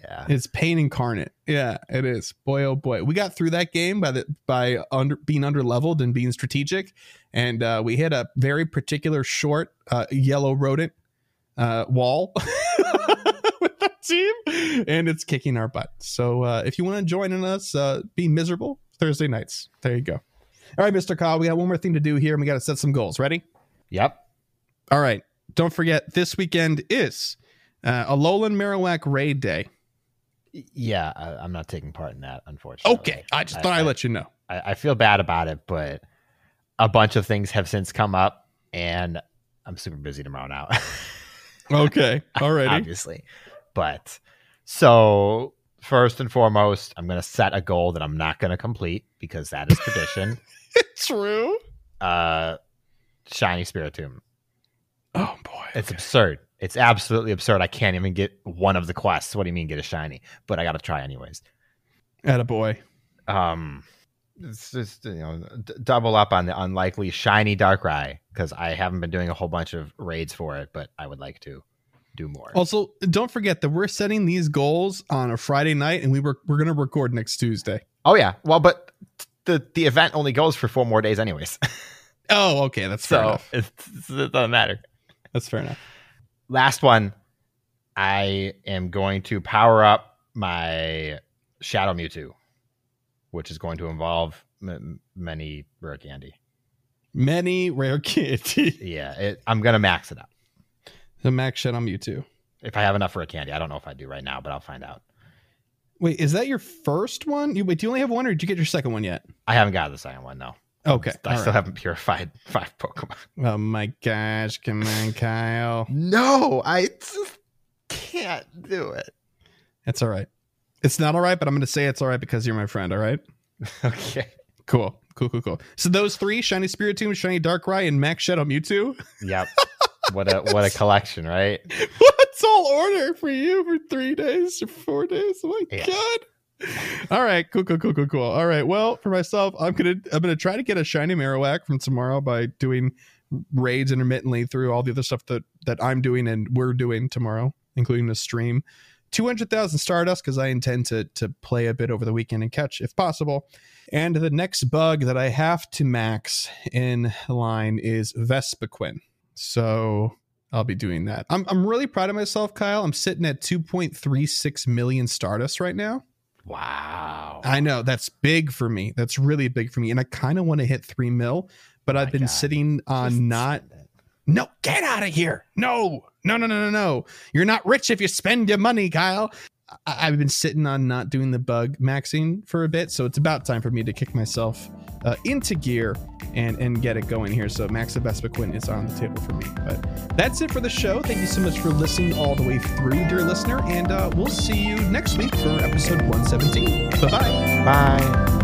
Yeah. It's pain incarnate. Yeah, it is. Boy, oh boy. We got through that game by the by under, being underleveled and being strategic. And uh, we hit a very particular short uh, yellow rodent uh, wall with that team. And it's kicking our butt. So uh, if you want to join in us, uh, be miserable Thursday nights. There you go. All right, Mister Kyle, we got one more thing to do here. And we got to set some goals. Ready? Yep. All right. Don't forget, this weekend is uh, Alolan Marowak Raid Day. Yeah, I, I'm not taking part in that, unfortunately. Okay, I just thought I, I'd I, let you know. I, I feel bad about it, but a bunch of things have since come up, and I'm super busy tomorrow now. Okay, alrighty. Obviously. But, so, first and foremost, I'm going to set a goal that I'm not going to complete, because that is tradition. True. Uh, Shiny Spiritomb. Oh, boy. It's okay. Absurd. It's absolutely absurd. I can't even get one of the quests. What do you mean get a shiny? But I got to try anyways. Attaboy. Um, it's just, you know, d- double up on the unlikely shiny Darkrai, because I haven't been doing a whole bunch of raids for it, but I would like to do more. Also, don't forget that we're setting these goals on a Friday night, and we were we're going to record next Tuesday. Oh, yeah. Well, but the, the event only goes for four more days anyways. Oh, okay. That's fair so enough. It's, it doesn't matter. That's fair enough. Last one, I am going to power up my Shadow Mewtwo, which is going to involve m- many rare candy. Many rare candy. Yeah, it, I'm going to max it up. The max Shadow Mewtwo. If I have enough rare candy. I don't know if I do right now, but I'll find out. Wait, is that your first one? You, wait, do you only have one, or did you get your second one yet? I haven't got the second one, no. Okay. I still right. haven't purified five Pokemon. Oh my gosh. Come on, Kyle. No, I just can't do it. It's all right. It's not all right, but I'm going to say it's all right because you're my friend. All right. Okay. Cool. Cool, cool, cool. So those three, Shiny Spiritomb, Shiny Darkrai, and Max Shadow Mewtwo. Yep. What a what a collection, right? What's all order for you for three days or four days? Oh my yeah. God. All right, cool, cool, cool, cool, cool. All right, well, for myself, I'm gonna I'm gonna try to get a shiny Marowak from tomorrow by doing raids intermittently through all the other stuff that that I'm doing and we're doing tomorrow, including the stream. Two hundred thousand Stardust because I intend to to play a bit over the weekend and catch if possible. And the next bug that I have to max in line is Vespiquen, so I'll be doing that. I'm I'm really proud of myself, Kyle. I'm sitting at two point three six million Stardust right now. Wow. I know. That's big for me. That's really big for me. And I kind of want to hit three mil, but oh I've been God. sitting on Just not. No, get out of here. No, no, no, no, no, no. You're not rich if you spend your money, Kyle. I- I've been sitting on not doing the bug maxing for a bit. So it's about time for me to kick myself uh, into gear and, and get it going here. So Max of Vespiquen is on the table for me. But that's it for the show. Thank you so much for listening all the way through, dear listener. And uh, we'll see you next week for episode one seventeen. Bye-bye. Bye.